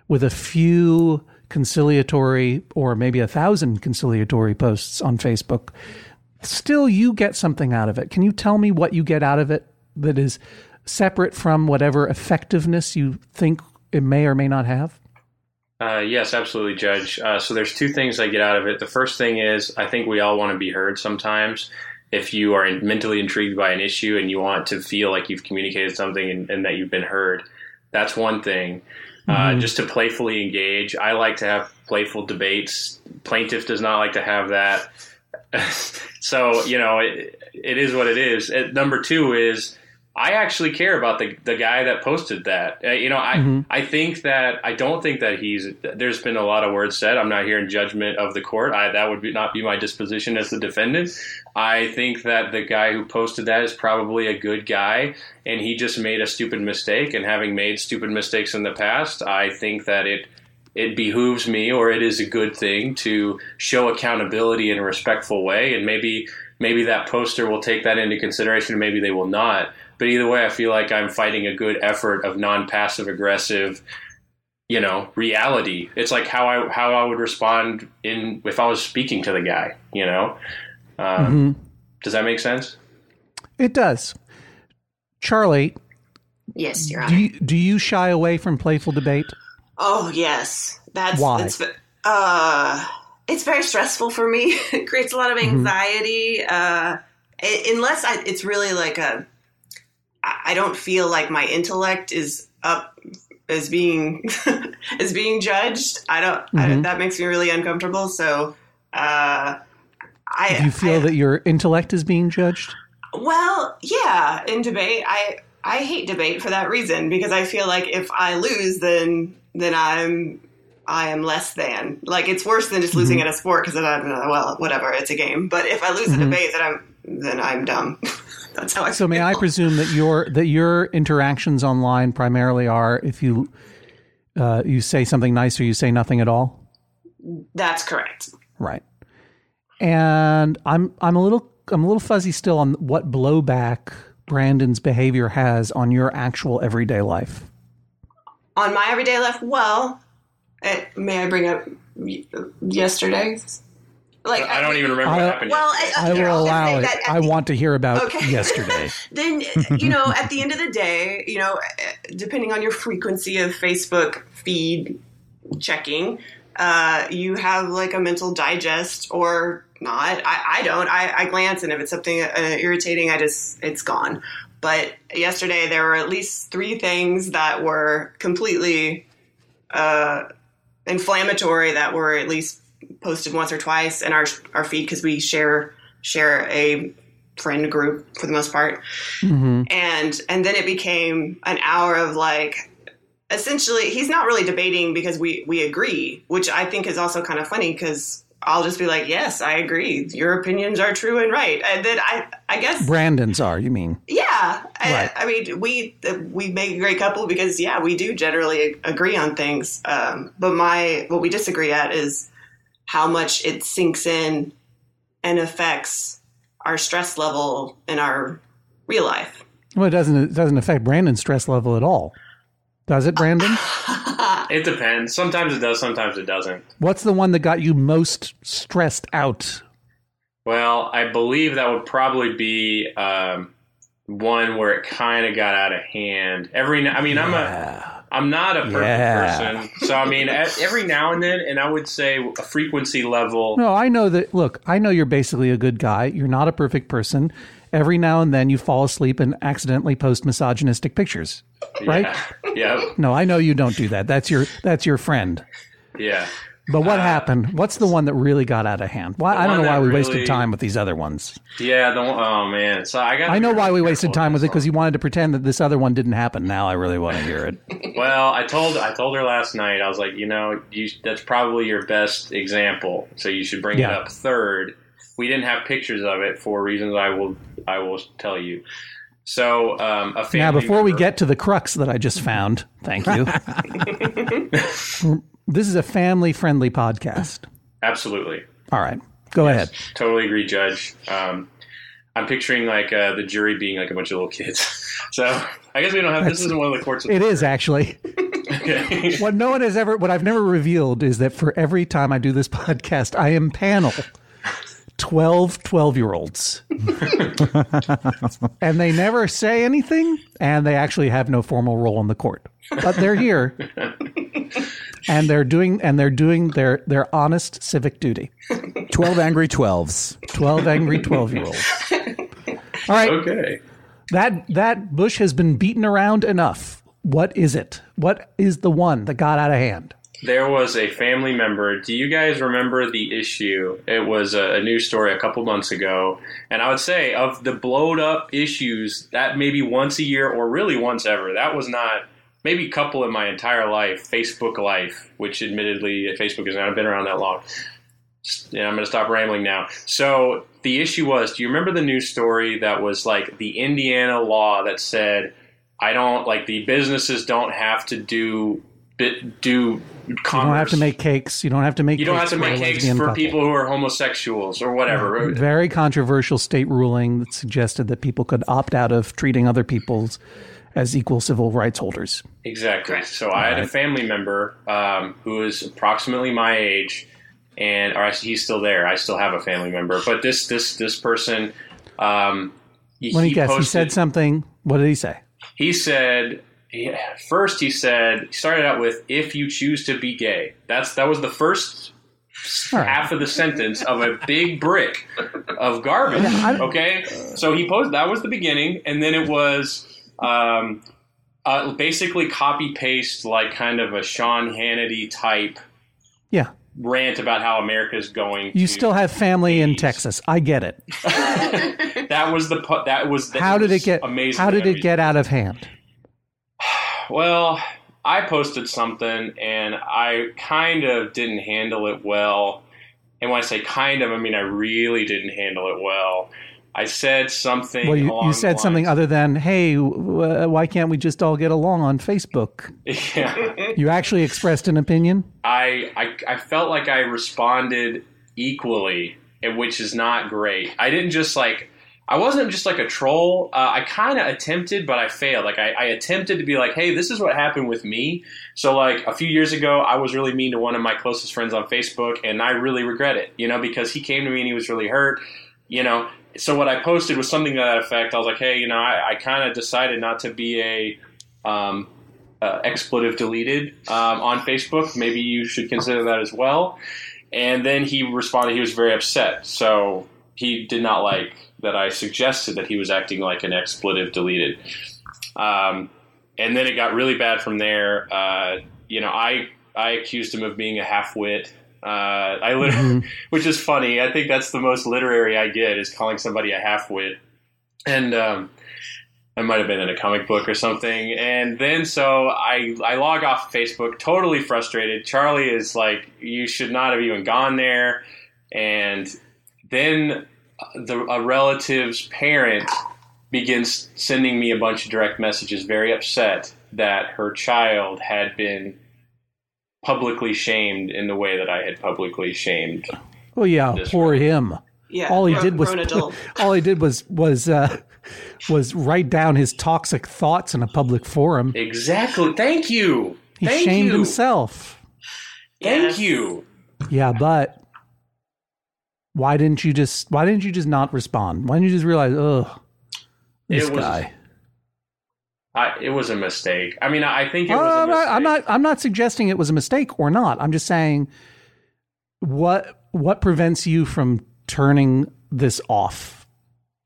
with a few conciliatory or maybe a thousand conciliatory posts on Facebook. Still, you get something out of it. Can you tell me what you get out of it that is separate from whatever effectiveness you think it may or may not have? Uh, yes, absolutely, Judge. Uh, so there's two things I get out of it. The first thing is I think we all want to be heard sometimes. If you are mentally intrigued by an issue and you want to feel like you've communicated something and, and that you've been heard, that's one thing. Mm-hmm. Uh, just to playfully engage. I like to have playful debates. Plaintiff does not like to have that. So, you know, it, it is what it is. Uh, number two is I actually care about the the guy that posted that. Uh, you know, I mm-hmm. I think that I don't think that he's. There's been a lot of words said. I'm not here in judgment of the court. I, that would be, not be my disposition as the defendant. I think that the guy who posted that is probably a good guy, and he just made a stupid mistake. And having made stupid mistakes in the past, I think that it it behooves me, or it is a good thing, to show accountability in a respectful way. And maybe maybe that poster will take that into consideration. Maybe they will not. But either way, I feel like I'm fighting a good effort of non-passive aggressive, you know, reality. It's like how I how I would respond in if I was speaking to the guy, you know. Um, mm-hmm. Does that make sense? It does. Charlie. Yes, Your Honor. Do you, do you shy away from playful debate? Oh, yes. That's why. That's, uh, it's very stressful for me. It creates a lot of anxiety. Mm-hmm. Uh, unless I, it's really like a. I don't feel like my intellect is up as being is being judged. I don't, mm-hmm. I don't. That makes me really uncomfortable. So, uh, I do you feel I, that your intellect is being judged? Well, yeah. In debate, I I hate debate for that reason because I feel like if I lose, then then I'm I am less than. Like it's worse than just mm-hmm. losing at a sport because then I'm well, whatever. It's a game. But if I lose mm-hmm. a debate, then I'm then I'm dumb. That's how I so feel. May I presume that your that your interactions online primarily are if you uh, you say something nice or you say nothing at all? That's correct. Right. And I'm I'm a little I'm a little fuzzy still on what blowback Brandon's behavior has on your actual everyday life. On my everyday life, well, it, may I bring up yesterday's? Like, I don't I, even remember I, what happened. Well, I, I will allow it. I the, want to hear about okay. yesterday. Then, you know, at the end of the day, you know, depending on your frequency of Facebook feed checking, uh, you have like a mental digest or not. I, I don't. I, I glance, and if it's something uh, irritating, I just it's gone. But yesterday, there were at least three things that were completely uh, inflammatory that were at least. Posted once or twice in our our feed because we share share a friend group for the most part, mm-hmm. and and then it became an hour of like essentially he's not really debating because we we agree, which I think is also kind of funny because I'll just be like, yes, I agree, your opinions are true and right, and then I I guess Brandon's are you mean yeah right. I, I mean we we make a great couple because yeah we do generally agree on things, um, but my what we disagree at is. How much it sinks in and affects our stress level in our real life. Well, it doesn't it doesn't affect Brandon's stress level at all. Does it, Brandon? It depends. Sometimes it does, sometimes it doesn't. What's the one that got you most stressed out? Well, I believe that would probably be um, one where it kind of got out of hand. Every, I mean, yeah. I'm a, I'm not a perfect yeah. person, so I mean, every now and then, and I would say a frequency level. No, I know that. Look, I know you're basically a good guy. You're not a perfect person. Every now and then, you fall asleep and accidentally post misogynistic pictures, right? Yeah. yeah. No, I know you don't do that. That's your, that's your friend. Yeah. But what uh, happened? What's the one that really got out of hand? Why I don't know why we really, wasted time with these other ones. Yeah, the one, oh man. So I got. I know why we wasted time with it because you wanted to pretend that this other one didn't happen. Now I really want to hear it. Well, I told I told her last night. I was like, you know, you, that's probably your best example. So you should bring yeah. it up third. We didn't have pictures of it for reasons I will I will tell you. So um, a family now before member, we get to the crux that I just found. Thank you. This is a family-friendly podcast. Absolutely. All right. Go yes, ahead. Totally agree, Judge. Um, I'm picturing like uh, the jury being like a bunch of little kids. So I guess we don't have – this isn't one of the courts. Of it the is court. Actually. Okay. What no one has ever – what I've never revealed is that for every time I do this podcast, I am panel twelve twelve-year-olds. And they never say anything, and they actually have no formal role in the court. But they're here. And they're doing, and they're doing their, their honest civic duty. Twelve angry twelves. Twelve angry twelve-year-olds. All right. Okay. That that bush has been beaten around enough. What is it? What is the one that got out of hand? There was a family member. Do you guys remember the issue? It was a, a news story a couple months ago, and I would say of the blowed up issues, that maybe once a year or really once ever. That was not. Maybe a couple in my entire life, Facebook life, which admittedly Facebook has not been around that long. And I'm going to stop rambling now. So the issue was, do you remember the news story that was like the Indiana law that said, I don't like the businesses don't have to do do commerce. You don't have to make cakes. You don't have to make. You don't cakes have to make cakes for couple. people who are homosexuals or whatever. A very controversial state ruling that suggested that people could opt out of treating other people's as equal civil rights holders. Exactly. So I had a family member um, who is approximately my age, and or he's still there. I still have a family member. But this this this person... Um, he, Let me he guess. Posted, he said something. What did he say? He said... First, he said... He started out with, if you choose to be gay. That's That was the first... Right. Half of the sentence of a big brick of garbage. Okay? So he posted... That was the beginning. And then it was... Um, uh, basically copy paste like kind of a Sean Hannity type yeah. rant about how America's going. You to still have family days. in Texas. I get it. That was the, that was the, how did it get, amazing. How did amazing. it get out of hand? Well, I posted something and I kind of didn't handle it well. And when I say kind of, I mean, I really didn't handle it well. I said something. Well, you, along you said something other than, "Hey, w- why can't we just all get along on Facebook?" Yeah, you actually expressed an opinion. I, I I felt like I responded equally, which is not great. I didn't just like I wasn't just like a troll. Uh, I kind of attempted, but I failed. Like I, I attempted to be like, "Hey, this is what happened with me." So like a few years ago, I was really mean to one of my closest friends on Facebook, and I really regret it. You know, because he came to me and he was really hurt. You know. So what I posted was something to that effect. I was like, hey, you know, I, I kind of decided not to be a um, uh, expletive deleted um, on Facebook. Maybe you should consider that as well. And then he responded he was very upset. So he did not like that I suggested that he was acting like an expletive deleted. Um, and then it got really bad from there. Uh, you know, I, I accused him of being a half-wit. Uh, I literally, mm-hmm. which is funny. I think that's the most literary I get is calling somebody a half-wit, and um, I might have been in a comic book or something. And then so I I log off Facebook, totally frustrated. Charlie is like, you should not have even gone there. And then the, a relative's parent begins sending me a bunch of direct messages, very upset that her child had been publicly shamed in the way that I had publicly shamed. Oh yeah, poor room. him. Yeah, all he grown, did was adult. all he did was was uh, was write down his toxic thoughts in a public forum. Exactly. Thank you. He Thank shamed you. himself. Thank yes. you. Yeah, but why didn't you just? Why didn't you just not respond? Why didn't you just realize? Ugh. This it was, guy. I, it was a mistake. I mean, I think it was uh, a mistake. I'm not, I'm not suggesting it was a mistake or not. I'm just saying what what prevents you from turning this off?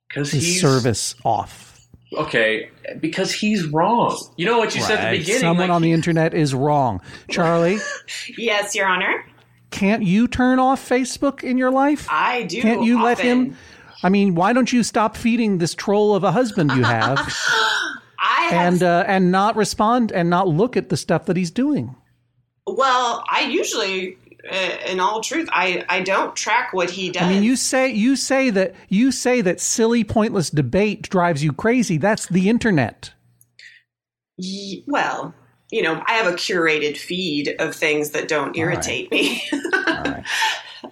Because he's service off. Okay, because he's wrong. You know what you right. said at the beginning. Someone like, on the internet is wrong. Charlie? Yes, Your Honor. Can't you turn off Facebook in your life? I do. Can't you often. Let him? I mean, why don't you stop feeding this troll of a husband you have, I have and uh, and not respond and not look at the stuff that he's doing? Well, I usually, in all truth, I, I don't track what he does. I mean, you say you say that you say that silly, pointless debate drives you crazy. That's the internet. Ye- well. You know, I have a curated feed of things that don't irritate All right. me. All right.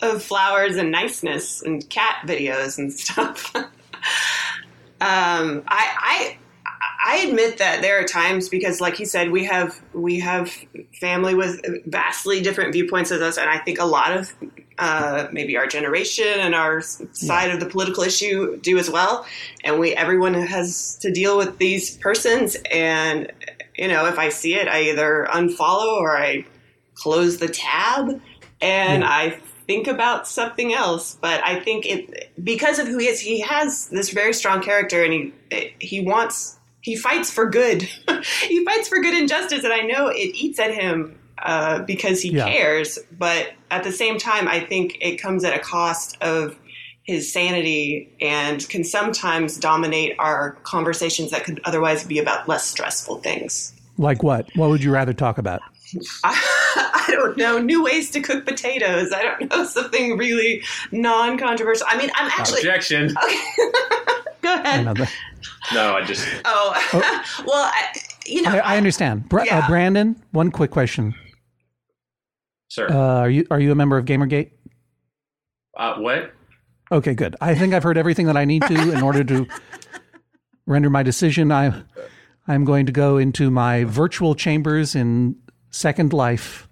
Of flowers and niceness and cat videos and stuff. um, I, I I admit that there are times because, like he said, we have we have family with vastly different viewpoints as us, and I think a lot of uh, maybe our generation and our side yeah. of the political issue do as well. And we everyone has to deal with these persons and. You know, if I see it, I either unfollow or I close the tab and yeah. I think about something else. But I think it because of who he is, he has this very strong character and he it, he wants he fights for good. He fights for good injustice. And I know it eats at him uh, because he yeah. cares. But at the same time, I think it comes at a cost of his sanity and can sometimes dominate our conversations that could otherwise be about less stressful things. Like what? What would you rather talk about? I, I don't know. New ways to cook potatoes. I don't know. Something really non-controversial. I mean, I'm actually... Objection. Okay. Go ahead. Another. No, I just... Oh, oh. Well, I, you know... I, I understand. Bra- yeah. uh, Brandon, one quick question. Sir. Uh, are you are you a member of Gamergate? Uh, what? Okay, good. I think I've heard everything that I need to in order to render my decision. I, I'm going to go into my virtual chambers in Second Life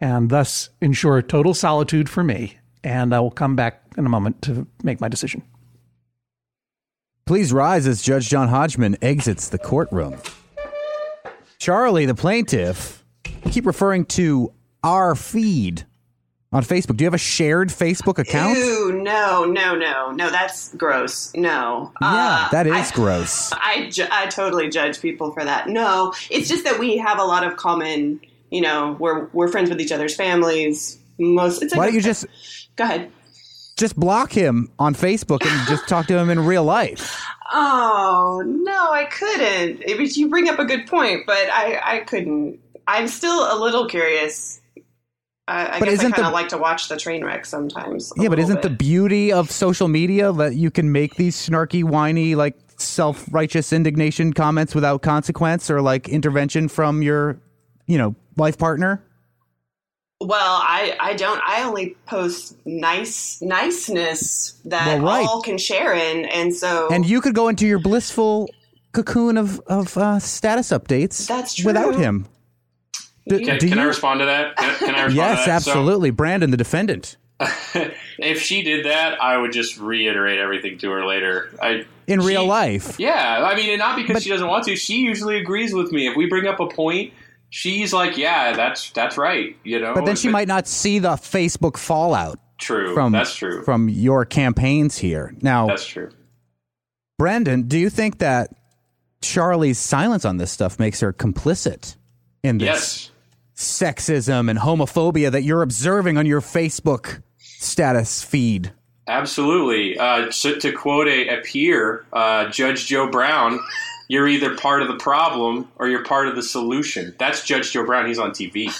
and thus ensure total solitude for me. And I will come back in a moment to make my decision. Please rise as Judge John Hodgman exits the courtroom. Charlie, the plaintiff, you keep referring to our feed. On Facebook, do you have a shared Facebook account? Ew, no, no, no. No, that's gross. No. Yeah, uh, that is I, gross. I, ju- I totally judge people for that. No, it's just that we have a lot of common, you know, we're we're friends with each other's families. Most. It's like Why don't a, you just... Go ahead. Just block him on Facebook and just talk to him in real life. Oh, no, I couldn't. It was, you bring up a good point, but I, I couldn't. I'm still a little curious. I, I but guess isn't I kind of like to watch the train wreck sometimes. Yeah, but isn't bit. the beauty of social media that you can make these snarky, whiny, like self-righteous indignation comments without consequence or like intervention from your, you know, life partner? Well, I, I don't. I only post nice niceness that well, right. all can share in, and so and you could go into your blissful cocoon of of uh, status updates. That's true. Without him. Do, can do can you? I respond to that? Can, can I respond yes, to that? Yes, absolutely. So, Brandon, the defendant. If she did that, I would just reiterate everything to her later. I, In she, real life? Yeah. I mean, and not because but, she doesn't want to. She usually agrees with me. If we bring up a point, she's like, yeah, that's that's right. You know. But then she but, might not see the Facebook fallout. True. From, that's true. From your campaigns here. Now, that's true. Brandon, do you think that Charlie's silence on this stuff makes her complicit in this? Yes. Sexism and homophobia that you're observing on your Facebook status feed. Absolutely. Uh, so to quote a, a peer, uh, Judge Joe Brown, you're either part of the problem or you're part of the solution. That's Judge Joe Brown. He's on T V.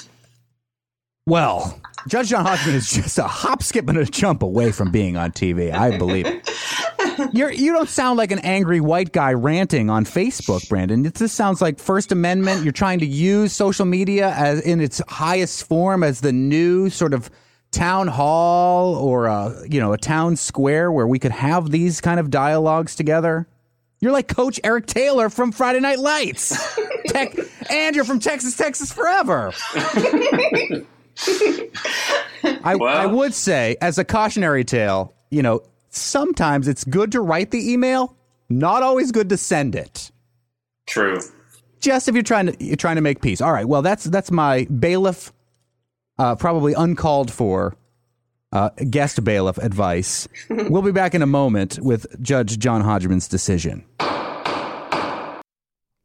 Well, Judge John Hodgman is just a hop, skip, and a jump away from being on T V. I believe it. You're, you don't sound like an angry white guy ranting on Facebook, Brandon. It just sounds like First Amendment. You're trying to use social media as in its highest form as the new sort of town hall or a, you know, a town square where we could have these kind of dialogues together. You're like Coach Eric Taylor from Friday Night Lights. Tech, and you're from Texas, Texas forever. I, well. I would say, as a cautionary tale, you know, sometimes it's good to write the email Not always good to send it. True. Just if you're trying to you're trying to make peace. All right. Well, that's that's my bailiff, uh, probably uncalled for, uh, guest bailiff advice. We'll be back in a moment with Judge John Hodgman's decision.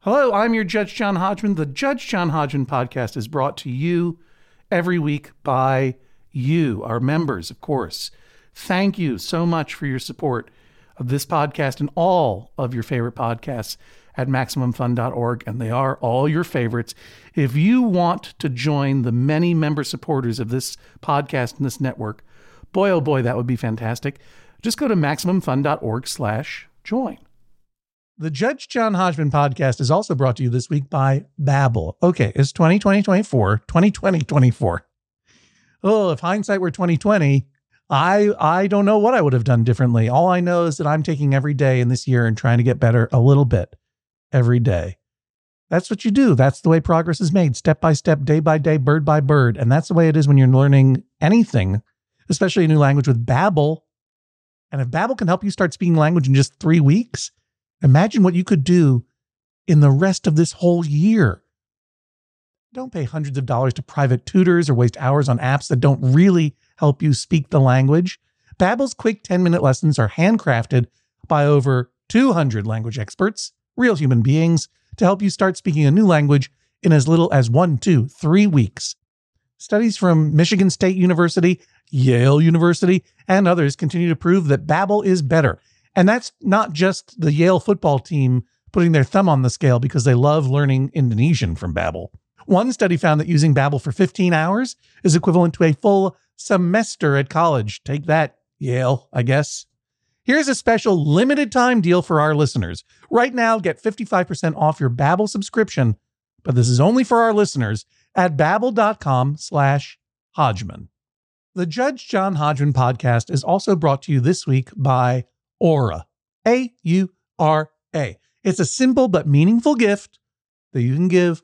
Hello, I'm your Judge John Hodgman. The Judge John Hodgman podcast is brought to you every week by you, our members, of course. Thank you so much for your support of this podcast and all of your favorite podcasts at Maximum Fun dot org, and they are all your favorites. If you want to join the many member supporters of this podcast and this network, boy, oh boy, that would be fantastic. Just go to MaximumFun.org slash join. The Judge John Hodgman podcast is also brought to you this week by Babbel. Okay, it's twenty twenty twenty-four, twenty twenty twenty-four. Oh, if hindsight were twenty twenty, I I don't know what I would have done differently. All I know is that I'm taking every day in this year and trying to get better a little bit every day. That's what you do. That's the way progress is made, step by step, day by day, bird by bird. And that's the way it is when you're learning anything, especially a new language with Babbel. And if Babbel can help you start speaking language in just three weeks, imagine what you could do in the rest of this whole year. Don't pay hundreds of dollars to private tutors or waste hours on apps that don't really help you speak the language. Babbel's quick ten-minute lessons are handcrafted by over two hundred language experts, real human beings, to help you start speaking a new language in as little as one, two, three weeks. Studies from Michigan State University, Yale University, and others continue to prove that Babbel is better. And that's not just the Yale football team putting their thumb on the scale because they love learning Indonesian from Babbel. One study found that using Babbel for fifteen hours is equivalent to a full semester at college. Take that, Yale, I guess. Here's a special limited time deal for our listeners. Right now, get fifty-five percent off your Babbel subscription, but this is only for our listeners at babbel.com slash Hodgman. The Judge John Hodgman podcast is also brought to you this week by Aura, A U R A. It's a simple but meaningful gift that you can give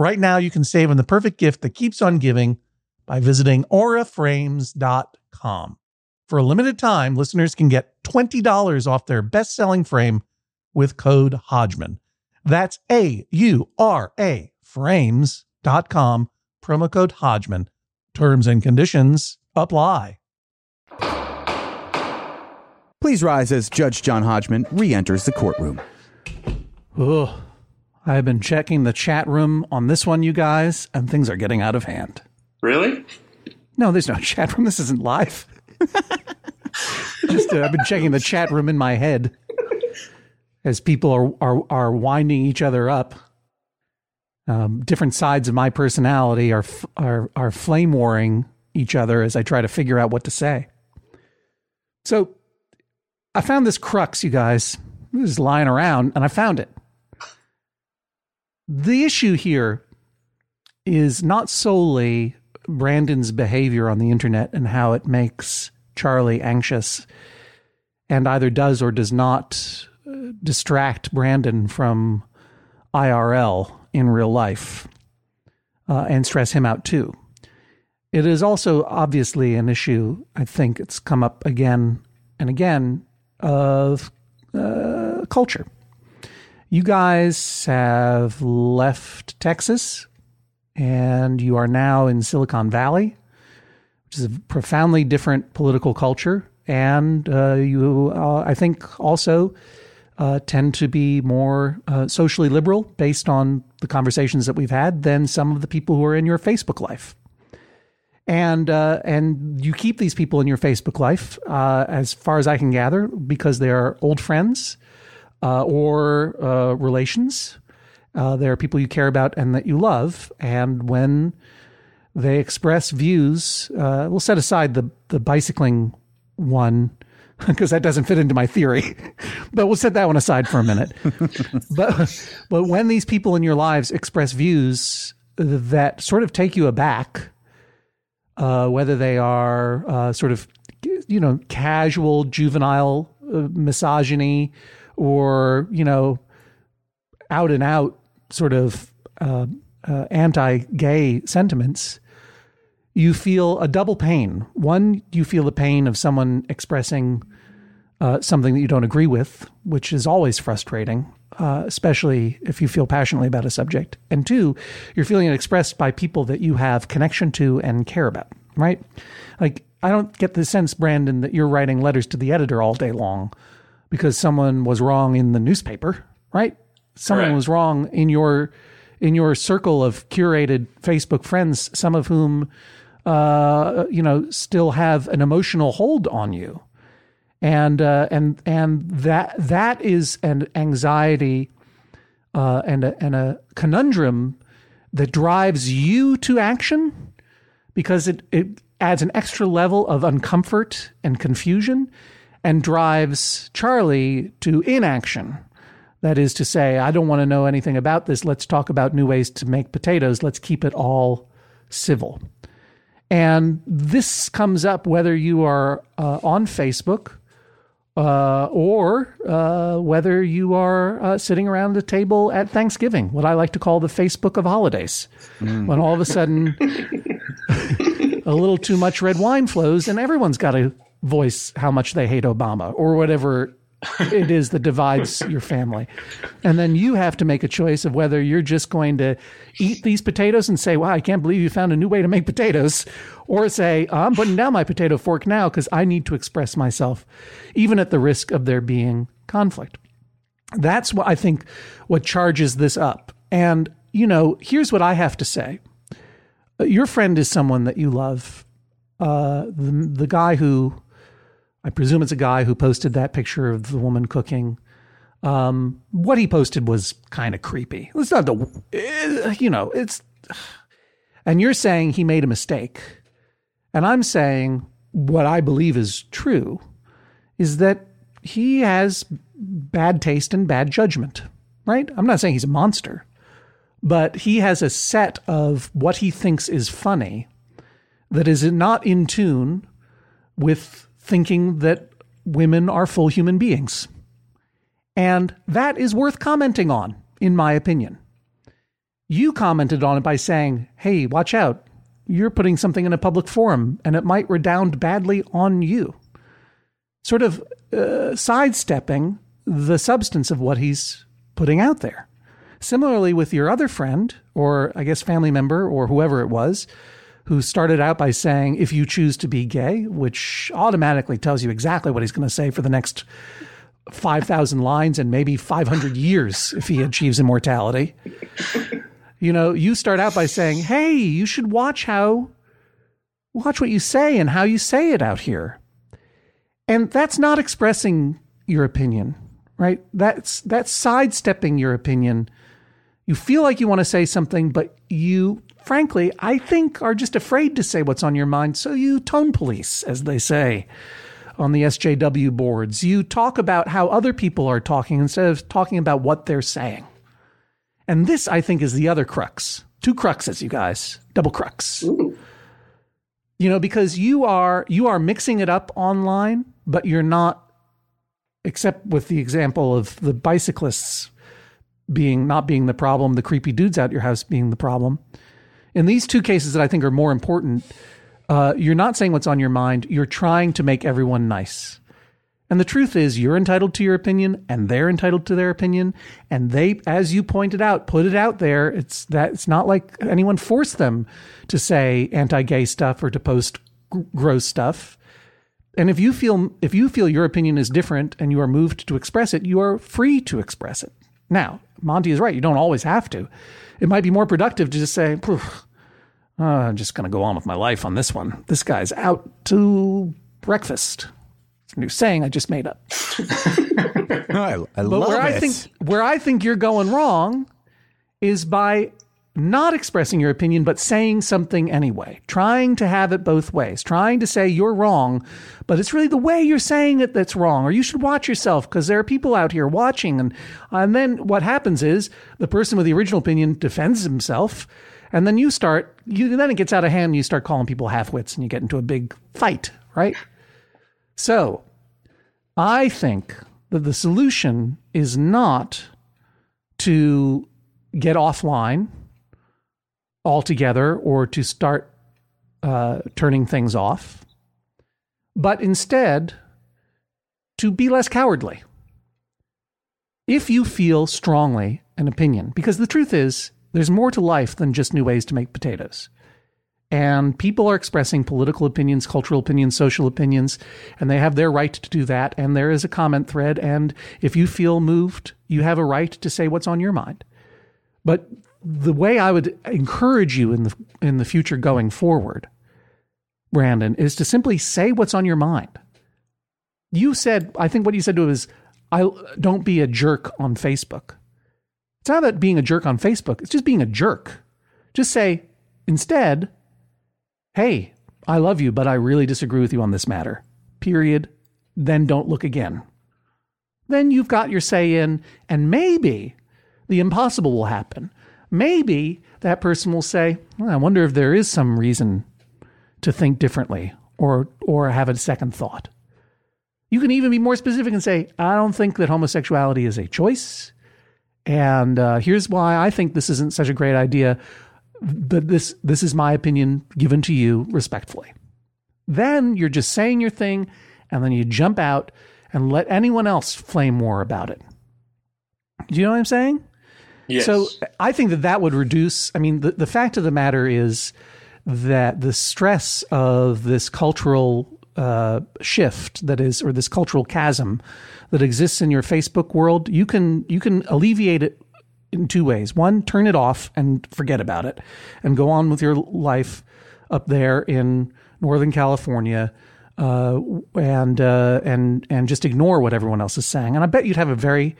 Right now, you can save on the perfect gift that keeps on giving by visiting aura frames dot com. For a limited time, listeners can get twenty dollars off their best-selling frame with code Hodgman. That's A U R A frames dot com, promo code Hodgman. Terms and conditions apply. Please rise as Judge John Hodgman re-enters the courtroom. Oh, I've been checking the chat room on this one, you guys, and things are getting out of hand. Really? No, there's no chat room. This isn't live. Just uh, I've been checking the chat room in my head as people are are, are winding each other up. Um, different sides of my personality are are are flame warring each other as I try to figure out what to say. So I found this crux, you guys. This is lying around, and I found it. The issue here is not solely Brandon's behavior on the internet and how it makes Charlie anxious and either does or does not distract Brandon from I R L in real life uh, and stress him out too. It is also obviously an issue, I think it's come up again and again, of uh, culture. You guys have left Texas and you are now in Silicon Valley, which is a profoundly different political culture. And uh, you, uh, I think also uh, tend to be more uh, socially liberal based on the conversations that we've had than some of the people who are in your Facebook life. And uh, and you keep these people in your Facebook life, uh, as far as I can gather, because they are old friends uh, or uh, relations. Uh, they are people you care about and that you love. And when they express views, uh, we'll set aside the, the bicycling one, because that doesn't fit into my theory, but we'll set that one aside for a minute. but but when these people in your lives express views that sort of take you aback, uh, whether they are uh, sort of, you know, casual, juvenile uh, misogyny, or, you know, out and out sort of uh, uh, anti-gay sentiments, you feel a double pain. One, you feel the pain of someone expressing uh, something that you don't agree with, which is always frustrating, uh, especially if you feel passionately about a subject. And two, you're feeling it expressed by people that you have connection to and care about, right? Like, I don't get the sense, Brandon, that you're writing letters to the editor all day long because someone was wrong in the newspaper, right? Someone Correct. Was wrong in your in your circle of curated Facebook friends, some of whom... Uh, you know, still have an emotional hold on you. And uh, and and that that is an anxiety uh, and, a, and a conundrum that drives you to action, because it, it adds an extra level of uncomfort and confusion, and drives Charlie to inaction. That is to say, I don't want to know anything about this. Let's talk about new ways to make potatoes. Let's keep it all civil. And this comes up whether you are uh, on Facebook uh, or uh, whether you are uh, sitting around the table at Thanksgiving, what I like to call the Facebook of holidays, mm. when all of a sudden a little too much red wine flows and everyone's got to voice how much they hate Obama or whatever it is that divides your family. And then you have to make a choice of whether you're just going to eat these potatoes and say, wow, I can't believe you found a new way to make potatoes, or say, I'm putting down my potato fork now because I need to express myself, even at the risk of there being conflict. That's what I think what charges this up. And, you know, here's what I have to say. Your friend is someone that you love. Uh, the, the guy who... I presume it's a guy who posted that picture of the woman cooking. Um, what he posted was kind of creepy. It's not the, you know, it's, and you're saying he made a mistake. And I'm saying what I believe is true is that he has bad taste and bad judgment, right? I'm not saying he's a monster, but he has a set of what he thinks is funny that is not in tune with thinking that women are full human beings. And that is worth commenting on, in my opinion. You commented on it by saying, hey, watch out. You're putting something in a public forum and it might redound badly on you. Sort of uh, sidestepping the substance of what he's putting out there. Similarly with your other friend, or I guess family member or whoever it was, who started out by saying, if you choose to be gay, which automatically tells you exactly what he's going to say for the next five thousand lines and maybe five hundred years if he achieves immortality. You know, you start out by saying, hey, you should watch how, watch what you say and how you say it out here. And that's not expressing your opinion, right? That's, that's sidestepping your opinion. You feel like you want to say something, but you... frankly, I think are just afraid to say what's on your mind. So you tone police, as they say on the S J W boards. You talk about how other people are talking instead of talking about what they're saying. And this, I think, is the other crux. Two cruxes, you guys. Double crux. Ooh. You know, because you are you are mixing it up online, but you're not, except with the example of the bicyclists being not being the problem, the creepy dudes out your house being the problem. In these two cases that I think are more important, uh, you're not saying what's on your mind. You're trying to make everyone nice. And the truth is you're entitled to your opinion and they're entitled to their opinion. And they, as you pointed out, put it out there. It's that it's not like anyone forced them to say anti-gay stuff or to post g- gross stuff. And if you feel if you feel your opinion is different and you are moved to express it, you are free to express it. Now, Monty is right. You don't always have to. It might be more productive to just say, oh, I'm just going to go on with my life on this one. This guy's out to breakfast. It's a new saying I just made up. No, I, I but love where it. I think, where I think you're going wrong is by not expressing your opinion, but saying something anyway, trying to have it both ways, trying to say you're wrong, but it's really the way you're saying it that's wrong, or you should watch yourself because there are people out here watching. And, and then what happens is the person with the original opinion defends himself, and then you start, you then it gets out of hand and you start calling people half-wits and you get into a big fight, right? So I think that the solution is not to get offline altogether or to start uh, turning things off, but instead to be less cowardly. If you feel strongly an opinion, because the truth is there's more to life than just new ways to make potatoes. And people are expressing political opinions, cultural opinions, social opinions, and they have their right to do that. And there is a comment thread. And if you feel moved, you have a right to say what's on your mind. But the way I would encourage you in the in the future going forward, Brandon, is to simply say what's on your mind. You said, I think what you said to it was, I, don't be a jerk on Facebook. It's not about being a jerk on Facebook. It's just being a jerk. Just say, instead, hey, I love you, but I really disagree with you on this matter. Period. Then don't look again. Then you've got your say in, and maybe the impossible will happen. Maybe that person will say, well, I wonder if there is some reason to think differently or or have a second thought. You can even be more specific and say, I don't think that homosexuality is a choice. And uh, here's why I think this isn't such a great idea. But this this is my opinion given to you respectfully. Then you're just saying your thing, and then you jump out and let anyone else flame war about it. Do you know what I'm saying? Yes. So I think that that would reduce, I mean, the, the fact of the matter is that the stress of this cultural uh, shift that is, or this cultural chasm that exists in your Facebook world, you can you can alleviate it in two ways. One, turn it off and forget about it and go on with your life up there in Northern California. Uh, and, uh, and, and just ignore what everyone else is saying. And I bet you'd have a very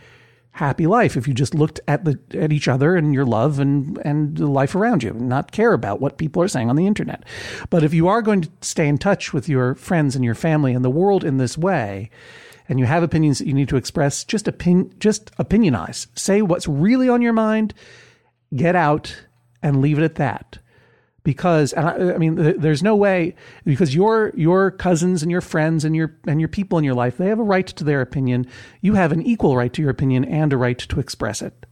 happy life if you just looked at the at each other and your love and and the life around you and not care about what people are saying on the internet. But if you are going to stay in touch with your friends and your family and the world in this way, and you have opinions that you need to express, just opin- just opinionize. Say what's really on your mind, get out, and leave it at that. Because, and I, I mean, there's no way, because your your cousins and your friends and your and your people in your life, they have a right to their opinion. You have an equal right to your opinion and a right to express it.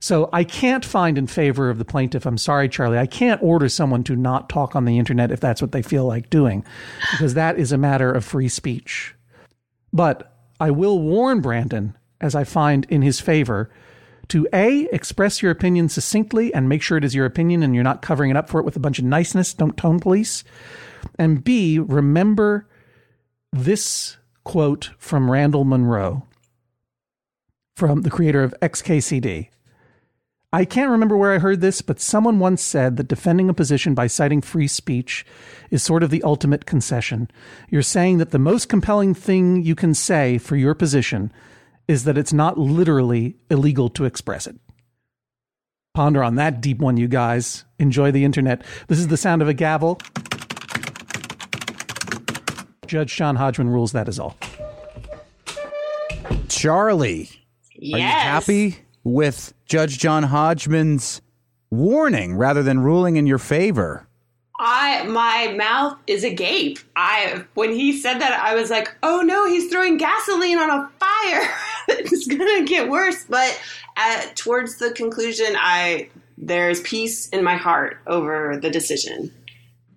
So I can't find in favor of the plaintiff, I'm sorry, Charlie, I can't order someone to not talk on the internet if that's what they feel like doing, because that is a matter of free speech. But I will warn Brandon, as I find in his favor, to A, express your opinion succinctly and make sure it is your opinion and you're not covering it up for it with a bunch of niceness. Don't tone police. And B, remember this quote from Randall Munroe, from the creator of X K C D. I can't remember where I heard this, but someone once said that defending a position by citing free speech is sort of the ultimate concession. You're saying that the most compelling thing you can say for your position is that it's not literally illegal to express it. Ponder on that deep one, you guys. Enjoy the internet. This is the sound of a gavel. Judge John Hodgman rules, that is all. Charlie, yes. Are you happy with Judge John Hodgman's warning rather than ruling in your favor? I my mouth is agape. I when he said that, I was like, oh no, he's throwing gasoline on a fire. It's gonna get worse. But at, towards the conclusion, I there's peace in my heart over the decision.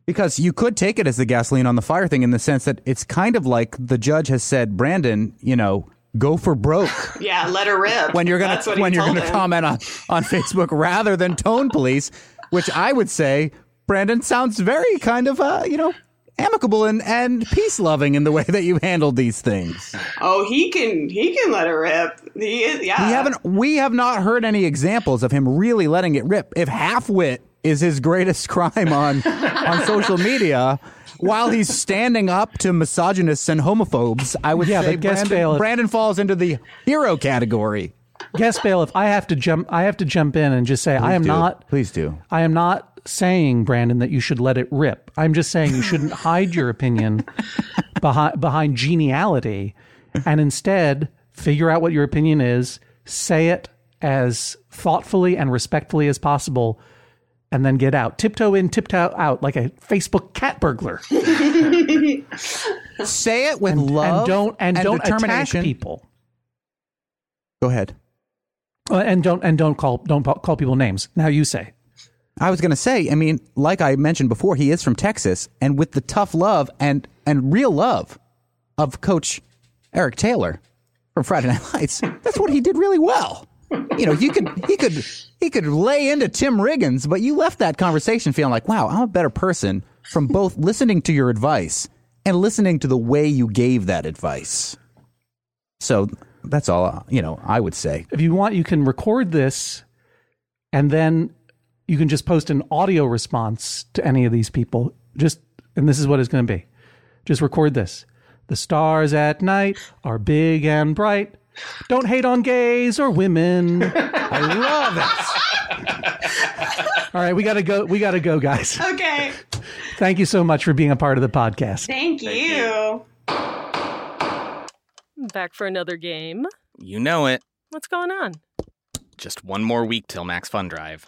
Because you could take it as the gasoline on the fire thing in the sense that it's kind of like the judge has said, Brandon, you know, go for broke. Yeah, let her rip. When you're gonna when you're gonna him. comment on, on Facebook rather than tone police, which I would say, Brandon, sounds very kind of, uh, you know, amicable and, and peace-loving in the way that you handled these things. Oh, he can he can let it rip. He is, yeah. We haven't we have not heard any examples of him really letting it rip. If halfwit is his greatest crime on on social media, while he's standing up to misogynists and homophobes, I would yeah, say Brandon, bail if, Brandon falls into the hero category. Guest bail, if I have to jump, I have to jump in and just say please I am do. not. Please do. I am not saying, Brandon, that you should let it rip. I'm just saying you shouldn't hide your opinion behind behind geniality, and instead figure out what your opinion is, say it as thoughtfully and respectfully as possible, and then get out. Tiptoe in, tiptoe out, like a Facebook cat burglar. Say it with and, love and don't and, and don't determination. Attack people. Go ahead. Uh, and don't and don't call don't call people names. Now you say. I was going to say, I mean, like I mentioned before, he is from Texas, and with the tough love and, and real love of Coach Eric Taylor from Friday Night Lights, that's what he did really well. You know, you could he could he could lay into Tim Riggins, but you left that conversation feeling like, wow, I'm a better person from both listening to your advice and listening to the way you gave that advice. So that's all, you know, I would say. If you want, you can record this and then you can just post an audio response to any of these people. Just, and this is what it's going to be. Just record this. The stars at night are big and bright. Don't hate on gays or women. I love it. All right, we got to go. We got to go, guys. Okay. Thank you so much for being a part of the podcast. Thank you. Thank you. Back for another game. You know it. What's going on? Just one more week till Max Fun Drive.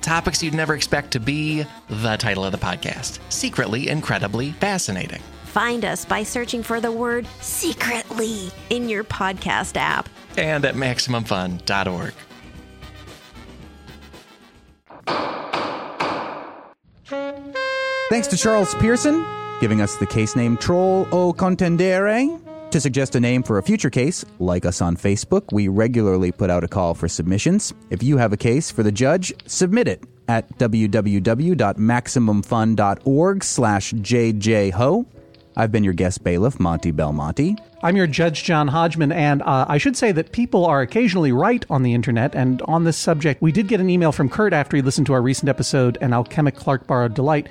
Topics you'd never expect to be the title of the podcast. Secretly Incredibly Fascinating. Find us by searching for the word secretly in your podcast app. And at Maximum Fun dot org. Thanks to Charles Pearson, giving us the case name Troll o Contendere. To suggest a name for a future case, like us on Facebook. We regularly put out a call for submissions. If you have a case for the judge, submit it at www.maximumfun.org slash jjho. I've been your guest bailiff, Monty Belmonte. I'm your judge, John Hodgman, and uh, I should say that people are occasionally right on the internet, and on this subject, we did get an email from Kurt after he listened to our recent episode, An Alchemic Clark Borrowed Delight,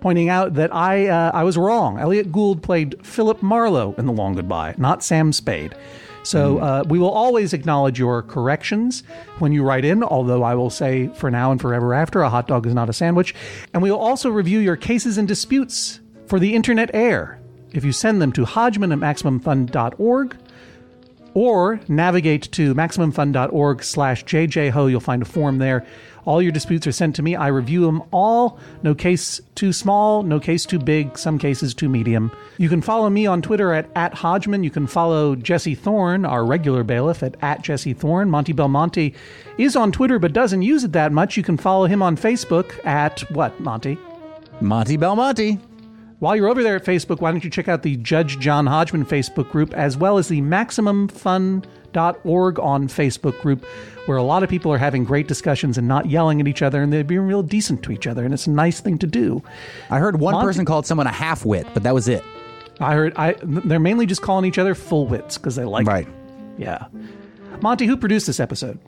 pointing out that I uh, I was wrong. Elliot Gould played Philip Marlowe in The Long Goodbye, not Sam Spade. So uh, we will always acknowledge your corrections when you write in, although I will say for now and forever after, a hot dog is not a sandwich. And we will also review your cases and disputes for the internet air if you send them to Hodgman at Maximum Fun dot org or navigate to Maximum Fun dot org slash jjho. You'll find a form there. All your disputes are sent to me. I review them all. No case too small, no case too big, some cases too medium. You can follow me on Twitter at, at Hodgman. You can follow Jesse Thorne, our regular bailiff, at, at Jesse Thorne. Monty Belmonte is on Twitter but doesn't use it that much. You can follow him on Facebook at what, Monty? Monty Belmonte. While you're over there at Facebook, why don't you check out the Judge John Hodgman Facebook group as well as the Maximum Fun dot org on Facebook group, where a lot of people are having great discussions and not yelling at each other, and they're being real decent to each other, and it's a nice thing to do. I heard one Monty, person called someone a half-wit, but that was it. I heard I they're mainly just calling each other full-wits because they like right. it. Yeah. Monty, who produced this episode?